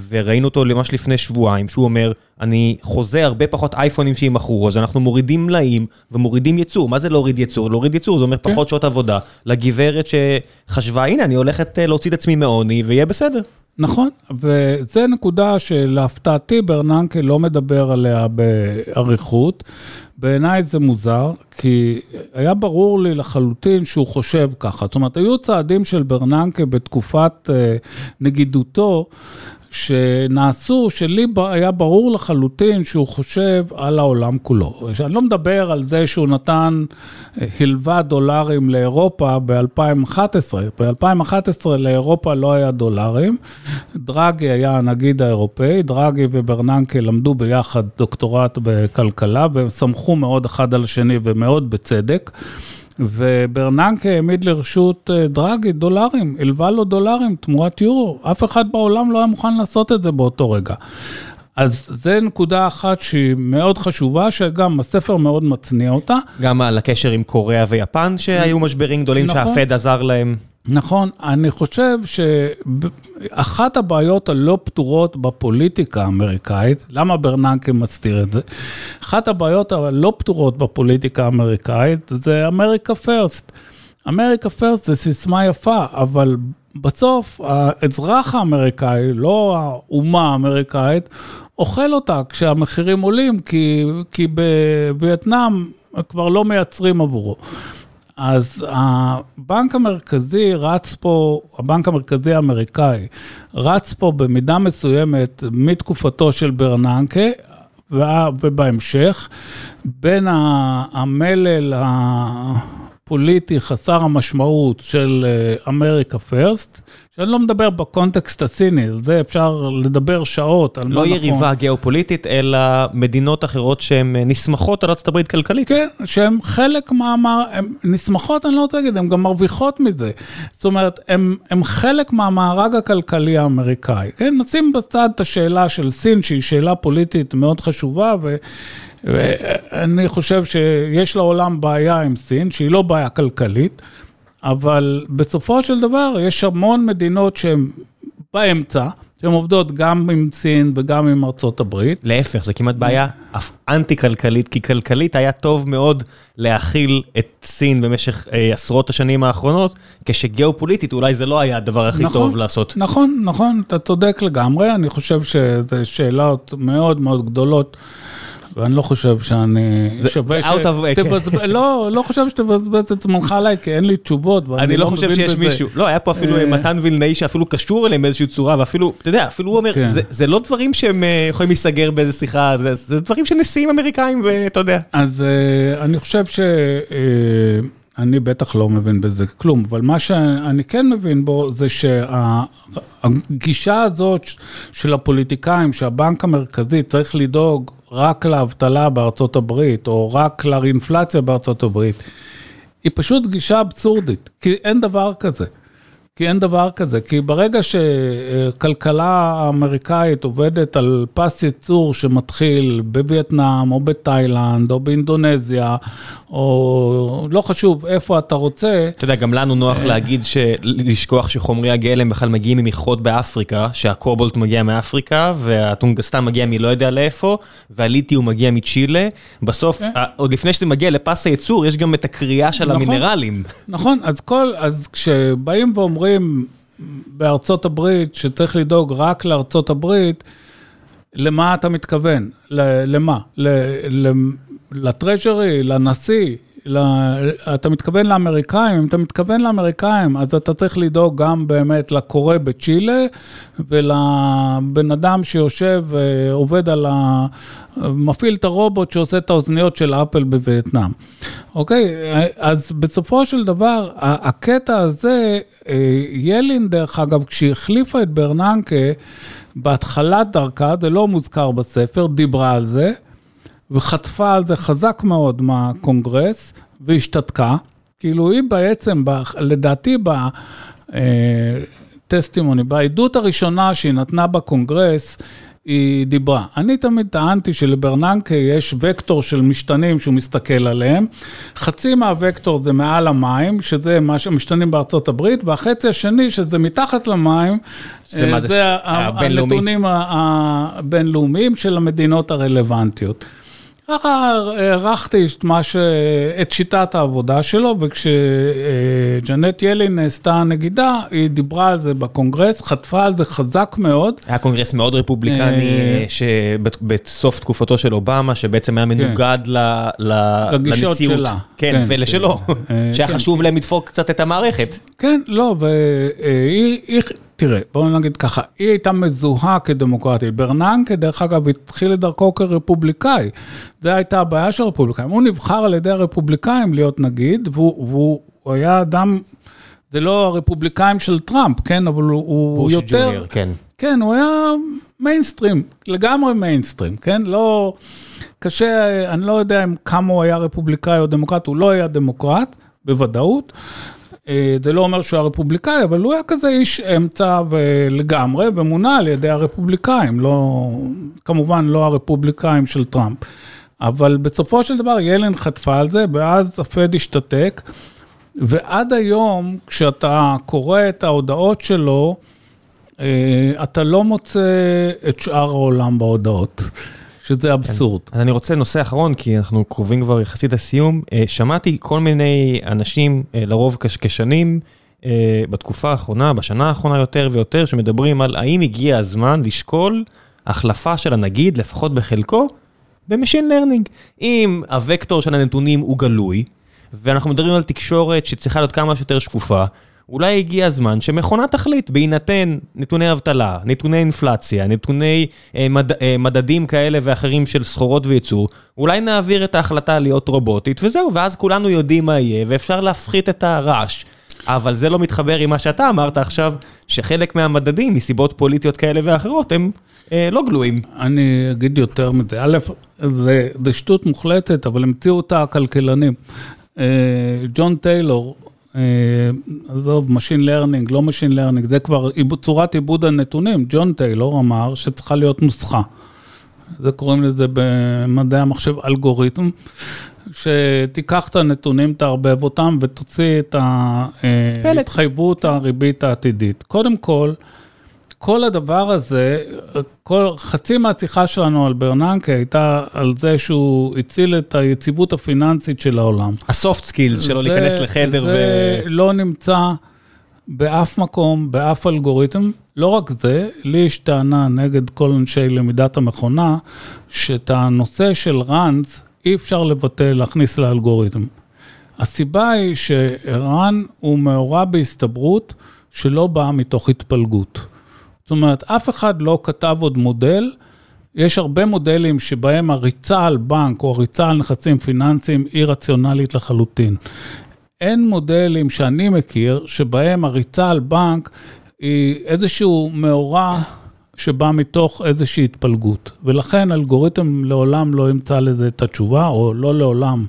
וראינו אותו ממש לפני שבועיים, שהוא אומר, אני חוזה הרבה פחות אייפונים שימכרו, אז אנחנו מורידים מלאים ומורידים ייצור. מה זה להוריד ייצור? להוריד ייצור, זה אומר פחות שעות עבודה. לגברת שחשבה, הנה, אני הולכת להוציא את עצמי מעוני, ויהיה בסדר. נכון, וזה נקודה שלהפתעתי ברננקי לא מדבר עליה בעריכות, בעיניי זה מוזר, כי היה ברור לי לחלוטין שהוא חושב ככה, זאת אומרת, היו צעדים של ברננקי בתקופת נגידותו, שנעשו, שלי היה ברור לחלוטין שהוא חושב על העולם כולו. אני לא מדבר על זה שהוא נתן הלווה דולרים לאירופה ב-אלפיים ואחת עשרה. ב-אלפיים ואחת עשרה לאירופה לא היה דולרים. דראגי היה הנגיד האירופאי, דראגי וברננקי למדו ביחד דוקטורט בכלכלה, והם סמכו מאוד אחד על השני ומאוד בצדק. וברננקי העמיד לרשות דראגי דולרים, הלווה לו דולרים תמורת יורו, אף אחד בעולם לא היה מוכן לעשות את זה באותו רגע. אז זה נקודה אחת שהיא מאוד חשובה, שגם הספר מאוד מצניע אותה. גם על הקשר עם קוריאה ויפן שהיו משברים גדולים שהפד עזר להם. נכון, אני חושב שאחת הבעיות הלא פתורות בפוליטיקה האמריקאית, למה ברננקי מסתיר את זה? אחת הבעיות הלא פתורות בפוליטיקה האמריקאית זה אמריקה פרסט. אמריקה פרסט זה סיסמה יפה, אבל בסוף האזרח האמריקאי, לא האומה האמריקאית, אוכל אותה כשהמחירים עולים, כי, כי בווייטנאם כבר לא מייצרים עבורו. אז הבנק המרכזי רץ פה, הבנק המרכזי האמריקאי, רץ פה במידה מסוימת מתקופתו של ברננקי, ובהמשך, בין המלל הפוליטי חסר המשמעות של אמריקה פרסט, שאני לא מדבר בקונטקסט הסיני, זה אפשר לדבר שעות. לא יריבה גיאופוליטית, אלא מדינות אחרות שהן נסמכות על ארצות הברית כלכלית. כן, שהן חלק מאמר, הן נסמכות, אני לא רוצה להגיד, הן גם מרוויחות מזה. זאת אומרת, הן חלק מהמארג הכלכלי האמריקאי. כן, נשים בצד את השאלה של סין, שהיא שאלה פוליטית מאוד חשובה, ו... ואני חושב שיש לעולם בעיה עם סין, שהיא לא בעיה כלכלית, אבל בסופו של דבר יש המון מדינות שהן באמצע, שהן עובדות גם עם צין וגם עם ארצות הברית. להפך, זה כמעט בעיה אף אנטי-כלכלית, כי כלכלית היה טוב מאוד להכיל את סין במשך אה, עשרות השנים האחרונות, כשגיאופוליטית אולי זה לא היה הדבר הכי נכון, טוב לעשות. נכון, נכון, אתה צודק לגמרי, אני חושב שזה שאלות מאוד מאוד גדולות, ואני לא חושב שאני שווה ש... לא, לא חושב שתבזבז את זמנך עליי, כי אין לי תשובות. אני לא חושב שיש מישהו. לא, היה פה אפילו מתן וילנאי שאפילו קשור אליהם באיזושהי צורה, ואפילו, אתה יודע, אפילו הוא אומר, זה לא דברים שהם יכולים להיסגר באיזו שיחה, זה דברים שנשיאים אמריקאים, ואתה יודע. אז אני חושב שאני בטח לא מבין בזה כלום, אבל מה שאני כן מבין בו, זה שהגישה הזאת של הפוליטיקאים, שהבנק המרכזי צריך לדאוג, רק להבטלה בארצות הברית, או רק לאינפלציה בארצות הברית, היא פשוט גישה אבסורדית, כי אין דבר כזה. כי אין דבר כזה, כי ברגע שכלכלה האמריקאית עובדת על פס ייצור שמתחיל בווייטנאם, או בתאילנד, או באינדונזיה, או לא חשוב איפה אתה רוצה. אתה יודע, גם לנו נוח להגיד, לשכוח שחומרי הגלם בכלל מגיעים ממכרות באפריקה, שהקובולט מגיע מאפריקה, והטונגסטן מגיע מלא יודע לאיפה, והליטיום מגיע מצ'ילה. בסוף, עוד לפני שזה מגיע לפס הייצור, יש גם את הקריאה של המינרלים. נכון, אז כל, אז כשבאים ואומרים, בארצות הברית שצריך לדאוג רק לארצות הברית, למה אתה מתכוון? למה? לטרז'רי, לנשיא, אתה מתכוון לאמריקאים, אם אתה מתכוון לאמריקאים, אז אתה צריך לדאוג גם באמת לקורא בצ'ילה, ולבן אדם שיושב, עובד על ה... מפעיל את הרובוט שעושה את האוזניות של אפל בווייטנאם. אוקיי, אז בסופו של דבר, הקטע הזה, ילין דרך אגב, כשהחליפה את ברננקה, בהתחלת דרכה, זה לא מוזכר בספר, דיברה על זה, וחטפה על זה חזק מאוד מהקונגרס, והשתתקה, כאילו היא בעצם, לדעתי בטסטימוני, בעדות הראשונה שהיא נתנה בקונגרס, היא דיברה. אני תמיד טענתי שלברננקי יש וקטור של משתנים שהוא מסתכל עליהם, חצי מהווקטור זה מעל המים, שזה מה שמשתנים בארצות הברית, והחצי השני שזה מתחת למים, זה, זה, זה הנתונים הבינלאומיים של המדינות הרלוונטיות. ככה ערכתי את שיטת העבודה שלו, וכשג'נט ילין נעשתה נגידה, היא דיברה על זה בקונגרס, חטפה על זה חזק מאוד. היה קונגרס מאוד רפובליקני, שבסוף תקופתו של אובמה, שבעצם היה מנוגד לגישות שלה. כן, ולשלו, שהיה חשוב להם לדפוק קצת את המערכת. כן, לא, והיא... תראה, בואו נגיד ככה, היא הייתה מזוהה כדמוקרטית. ברננקי, דרך אגב, התחיל לדרכו כרפובליקאי. זה הייתה הבעיה של הרפובליקאים. הוא נבחר על ידי הרפובליקאים להיות נגיד, והוא, והוא, הוא היה אדם, זה לא הרפובליקאים של טראמפ, כן, אבל הוא בוש יותר... בוש ג'וניור, כן. כן, הוא היה מיינסטרים, לגמרי מיינסטרים, כן? לא... קשה, אני לא יודע אם כמה הוא היה רפובליקאי או דמוקרט, הוא לא היה דמוקרט, בוודאות, זה לא אומר שהוא הרפובליקאי, אבל הוא היה כזה איש אמצע לגמרי, ומונה על ידי הרפובליקאים, לא, כמובן לא הרפובליקאים של טראמפ. אבל בסופו של דבר ילין חטפה על זה, ואז הפד השתתק, ועד היום כשאתה קורא את ההודעות שלו, אתה לא מוצא את שאר העולם בהודעות. שזה אבסורד. אז אני רוצה נושא אחרון, כי אנחנו קרובים כבר יחסית לסיום. שמעתי כל מיני אנשים, לרוב קשקשנים, בתקופה האחרונה, בשנה האחרונה יותר ויותר, שמדברים על האם הגיע הזמן לשקול החלפה של הנגיד, לפחות בחלקו, במשין לרנינג. אם הווקטור של הנתונים הוא גלוי, ואנחנו מדברים על תקשורת שצריכה להיות כמה שיותר שקופה, אולי הגיע הזמן שמכונה תחליט, בהינתן נתוני אבטלה, נתוני אינפלציה, נתוני אה, מד, אה, מדדים כאלה ואחרים של סחורות וייצור, אולי נעביר את ההחלטה להיות רובוטית, וזהו, ואז כולנו יודעים מה יהיה, ואפשר להפחית את הרעש. אבל זה לא מתחבר עם מה שאתה אמרת עכשיו, שחלק מהמדדים, מסיבות פוליטיות כאלה ואחרות, הם אה, לא גלויים. אני אגיד יותר מזה. א', זה, זה שטות מוחלטת, אבל המציאו אותה הכלכלנים. אה, ג'ון טיילור, עזוב, משין לרנינג, לא משין לרנינג, זה כבר צורת עיבוד הנתונים. ג'ון טיילור אמר שצריכה להיות נוסחה. זה קוראים לזה במדעי המחשב אלגוריתם, שתיקח את הנתונים, תערבב אותם ותוציא את ההתחייבות הריבית העתידית. קודם כל, כל הדבר הזה, כל, חצי מהשיחה שלנו על ברננקי הייתה על זה שהוא הציל את היציבות הפיננסית של העולם. הסופט סקילס שלו להיכנס לחדר זה ו... לא נמצא באף מקום, באף אלגוריתם. לא רק זה, לי יש טענה נגד כל אנשי למידת המכונה, שאת הנושא של רנץ אי אפשר לבטל, להכניס לאלגוריתם. הסיבה היא שרן הוא מעורב בהסתברות שלא באה מתוך התפלגות. זאת אומרת, אף אחד לא כתב עוד מודל, יש הרבה מודלים שבהם הריצה על בנק או הריצה על נכסים פיננסיים היא רציונלית לחלוטין. אין מודלים שאני מכיר שבהם הריצה על בנק היא איזשהו מאורע שבא מתוך איזושהי התפלגות, ולכן אלגוריתם לעולם לא ימצא לזה את התשובה, או לא לעולם.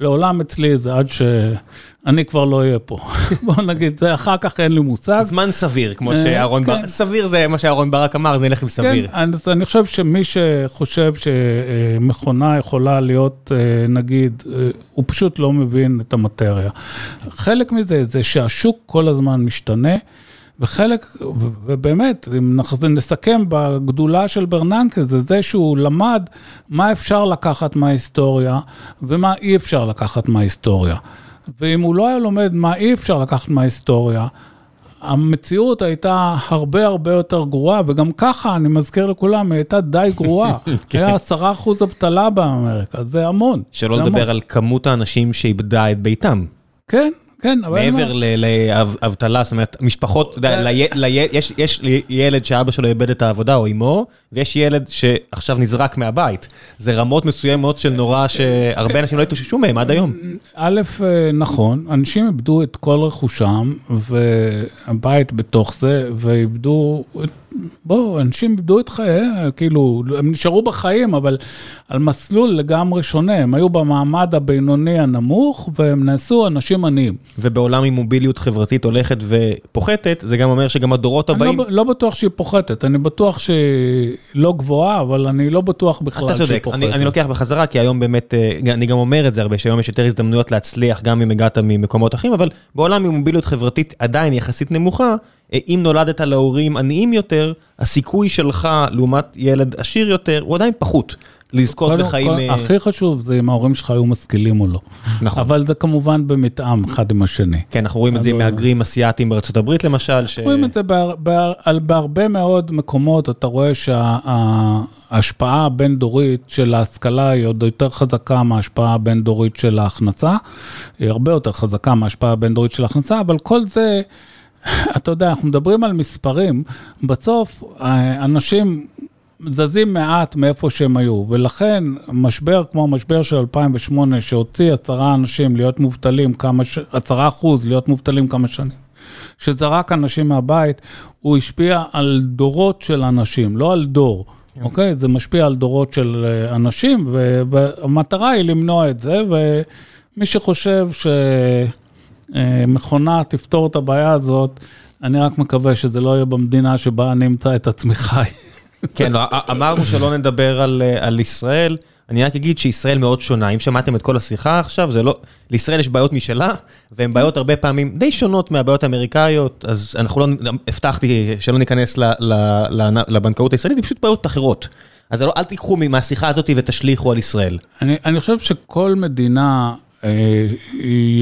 לעולם אצלי זה עד שאני כבר לא אהיה פה. בואו נגיד, זה אחר כך אין לי מושג. זמן סביר, כמו שאהרון ברק, סביר זה מה שאהרון ברק אמר, זה נלך עם סביר. כן, אז אני חושב שמי שחושב שמכונה יכולה להיות, נגיד, הוא פשוט לא מבין את המטריה. חלק מזה זה שהשוק כל הזמן משתנה, וחלק, ובאמת, אם נסכם בגדולה של ברננקי, זה זה שהוא למד מה אפשר לקחת מההיסטוריה, ומה אי אפשר לקחת מההיסטוריה. ואם הוא לא היה לומד מה אי אפשר לקחת מההיסטוריה, המציאות הייתה הרבה הרבה יותר גרועה, וגם ככה, אני מזכיר לכולם, הייתה די גרועה. היה עשרה אחוז אבטלה באמריקה, זה המון. שלא לדבר על כמות האנשים שאיבדה את ביתם. כן. מעבר לאבטלה, זאת אומרת, משפחות, יש ילד שאבא שלו איבד את העבודה או אמו, ויש ילד שעכשיו נזרק מהבית. זה רמות מסוימות של נורא שהרבה אנשים לא התאוששו מהם עד היום. א', נכון, אנשים איבדו את כל רכושם, והבית בתוך זה, ואיבדו, בואו, אנשים איבדו את חייהם, כאילו, הם נשארו בחיים, אבל על מסלול לגמרי שונה, הם היו במעמד הבינוני הנמוך, והם נעשו אנשים עניים. ובעולם עם מוביליות חברתית הולכת ופוחתת, זה גם אומר שגם הדורות הבאים... אני לא בטוח שהיא פוחתת, אני בטוח שהיא לא גבוהה, אבל אני לא בטוח בכלל שהיא פוחתת. אני לוקח בחזרה, כי היום באמת, אני גם אומר את זה הרבה, שהיום יש יותר הזדמנויות להצליח, גם אם הגעת ממקומות אחרים, אבל בעולם עם מוביליות חברתית עדיין יחסית נמוכה, אם נולדת להורים עניים יותר, הסיכוי שלך לעומת ילד עשיר יותר, הוא עדיין פחות. לזכות בחיים... הכי חשוב זה אם ההורים שלך היו משכילים או לא. נכון. אבל זה כמובן במתאם אחד עם השני. כן, אנחנו רואים את זה עם מהגרים אסיאטיים בארצות הברית למשל. אנחנו רואים את זה בהרבה מאוד מקומות, אתה רואה שההשפעה הבין-דורית של ההשכלה היא עוד יותר חזקה מההשפעה הבין-דורית של ההכנסה, היא הרבה יותר חזקה מההשפעה הבין-דורית של ההכנסה, אבל כל זה... אתה יודע, אנחנו מדברים על מספרים, בסוף אנשים זזים מעט מאיפה שהם היו, ולכן משבר כמו המשבר של אלפיים ושמונה, שהוציא עשרה אנשים להיות מובטלים, עשרה אחוז להיות מובטלים כמה שנים, שזרק אנשים מהבית, הוא השפיע על דורות של אנשים, לא על דור. אוקיי? זה משפיע על דורות של אנשים, והמטרה היא למנוע את זה, ומי שחושב ש... מכונה תפתור את הבעיה הזאת, אני רק מקווה שזה לא יהיה במדינה שבה אני אמצא את עצמי חי. כן, אמרנו שלא נדבר על ישראל, אני רק אגיד שישראל מאוד שונה, אם שמעתם את כל השיחה עכשיו, לישראל יש בעיות משלה, והן בעיות הרבה פעמים די שונות מהבעיות האמריקאיות, אז אנחנו לא, הבטחתי שלא ניכנס לבנקאות הישראלית, היא פשוט בעיות אחרות. אז אל תיקחו מהשיחה הזאת ותשליחו על ישראל. אני חושב שכל מדינה...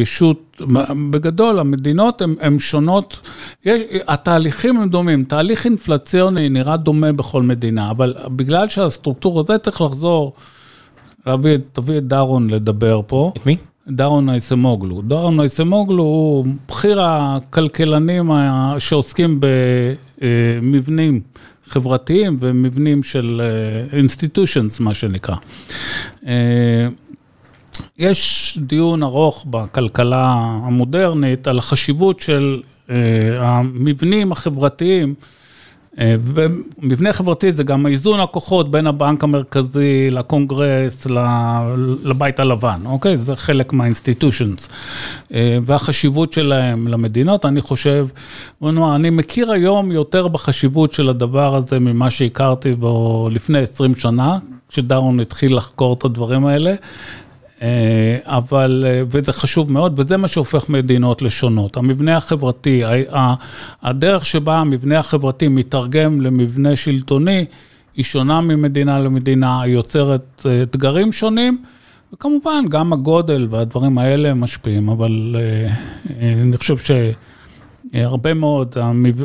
ישות, בגדול המדינות הן שונות, יש, התהליכים הם דומים, תהליך אינפלציוני נראה דומה בכל מדינה, אבל בגלל שהסטרוקטורה הזאת צריך לחזור, להביא, תביא את דארון לדבר פה. את מי? דארון אייסמוגלו. דארון אייסמוגלו הוא בחיר הכלכלנים שעוסקים במבנים חברתיים ומבנים של institutions, מה שנקרא. יש דיון ארוך בכלכלה המודרנית על החשיבות של המבנים החברתיים, ומבנה חברתי זה גם האיזון הכוחות בין הבנק המרכזי לקונגרס, לבית הלבן, אוקיי? זה חלק מהאינסטיטושנס, והחשיבות שלהם למדינות, אני חושב, אני מכיר היום יותר בחשיבות של הדבר הזה ממה שהכרתי בו לפני עשרים שנה, כשדארון התחיל לחקור את הדברים האלה, אבל, וזה חשוב מאוד, וזה מה שהופך מדינות לשונות. המבנה החברתי, הדרך שבה המבנה החברתי מתרגם למבנה שלטוני, היא שונה ממדינה למדינה, היא יוצרת אתגרים שונים, וכמובן גם הגודל והדברים האלה משפיעים, אבל אני חושב שהרבה מאוד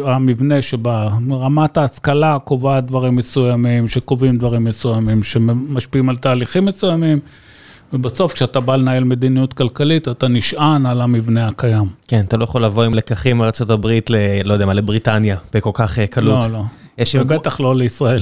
המבנה שבה רמת ההשכלה קובעת דברים מסוימים, שקובעים דברים מסוימים, שמשפיעים על תהליכים מסוימים, ובסוף כשאתה בא לנהל מדיניות כלכלית, אתה נשען על המבנה הקיים. כן, אתה לא יכול לבוא עם לקחים מארצות הברית, לא יודע מה, לבריטניה, בכל כך קלות. לא, לא. ובטח לא לישראל.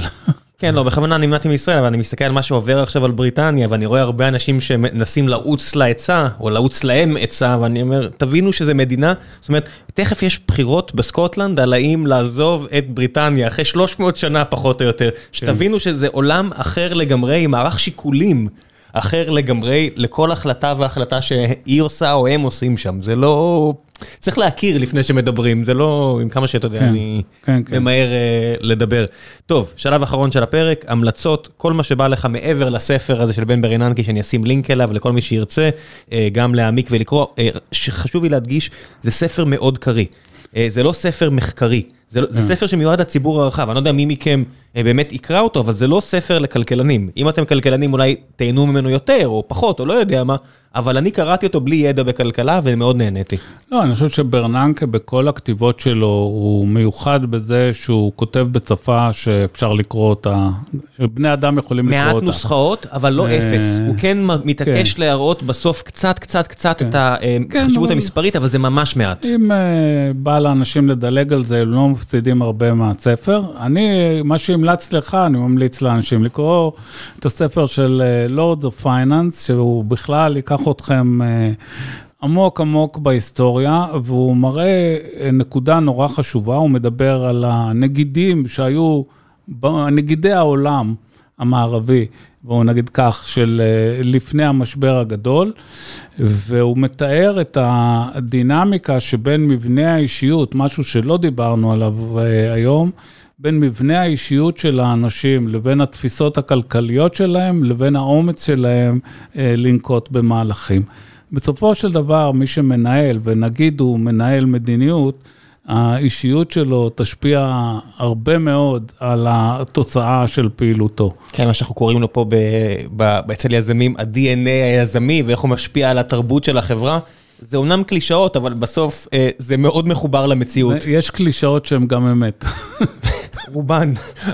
כן, לא, בכוונה אני מנעתי מישראל, אבל אני מסתכל על מה שעובר עכשיו על בריטניה, ואני רואה הרבה אנשים שמנסים לעוץ לעצה, או לעוץ להם עצה, ואני אומר, תבינו שזה מדינה, זאת אומרת, תכף יש בחירות בסקוטלנד על האם לעזוב את בריטניה, אחרי שלוש מאות שנה פחות או יותר, שתבינו שזה עולם אחר לגמרי, עם מערך שיקולים אחר לגמרי, לכל החלטה והחלטה שהיא עושה או הם עושים שם. זה לא... צריך להכיר לפני שמדברים, זה לא... עם כמה שאתה יודע, כן, אני כן, ממהר כן. לדבר. טוב, שלב אחרון של הפרק, המלצות, כל מה שבא לך מעבר לספר הזה של בן ברננקי, שאני אשים לינק אליו לכל מי שירצה, גם להעמיק ולקרוא, שחשוב לי להדגיש, זה ספר מאוד קרי. זה לא ספר מחקרי, זה, לא, yeah. זה ספר שמיועד לציבור הרחב, אני לא יודע מי מכם באמת יקרא אותו, אבל זה לא ספר לכלכלנים, אם אתם כלכלנים אולי תהנו ממנו יותר או פחות או לא יודע מה, אבל אני קראתי אותו בלי ידע בכלכלה ומאוד נהניתי. לא, אני חושב שברננקי בכל הכתיבות שלו הוא מיוחד בזה שהוא כותב בשפה שאפשר לקרוא אותה, שבני אדם יכולים לקרוא אותה. מעט נוסחאות, אבל לא אפס. הוא כן מתעקש להראות בסוף קצת, קצת, קצת את החשיבות המספרית, אבל זה ממש מעט. אם בא לאנשים לדלג על זה, לא מפסידים הרבה מהספר. אני, מה שהמלץ לך, אני ממליץ לאנשים לקרוא את הספר של Lords of Finance, שהוא בכלל ייקח אתכם עמוק עמוק בהיסטוריה, והוא מראה נקודה נורא חשובה, הוא מדבר על הנגידים שהיו, נגידי העולם המערבי, והוא נגיד כך, של לפני המשבר הגדול, והוא מתאר את הדינמיקה שבין מבנה האישיות, משהו שלא דיברנו עליו היום, בין מבנה האישיות של האנשים, לבין התפיסות הכלכליות שלהם, לבין האומץ שלהם לנקוט במהלכים. בסופו של דבר, מי שמנהל, ונגיד הוא מנהל מדיניות, האישיות שלו תשפיע הרבה מאוד על התוצאה של פעילותו. כן, מה שאנחנו קוראים לו פה אצל יזמים, ה-די אן איי היזמי, ואיך הוא משפיע על התרבות של החברה, זה אומנם קלישאות, אבל בסוף זה מאוד מחובר למציאות. יש קלישאות שהן גם אמת. רובן,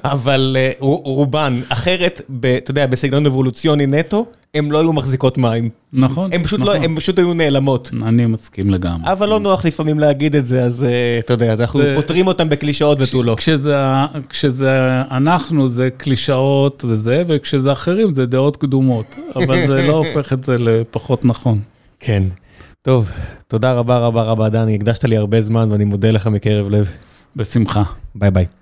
אבל רובן, אחרת, אתה יודע, בסגנון אבולוציוני נטו, הם לא היו מחזיקות מים. נכון. הם פשוט, נכון. לא, הם פשוט היו נעלמות. אני מסכים לגמרי. אבל לא נוח לפעמים להגיד את זה, אז אתה יודע, אז אנחנו זה... פותרים אותם בקלישאות ותו לא. כשזה, כשזה אנחנו זה קלישאות וזה, וכשזה אחרים זה דעות קדומות, אבל זה לא הופך את זה לפחות נכון. כן. טוב, תודה רבה רבה רבה דני, הקדשת לי הרבה זמן ואני מודה לך מקרב לב. בשמחה. ביי ביי.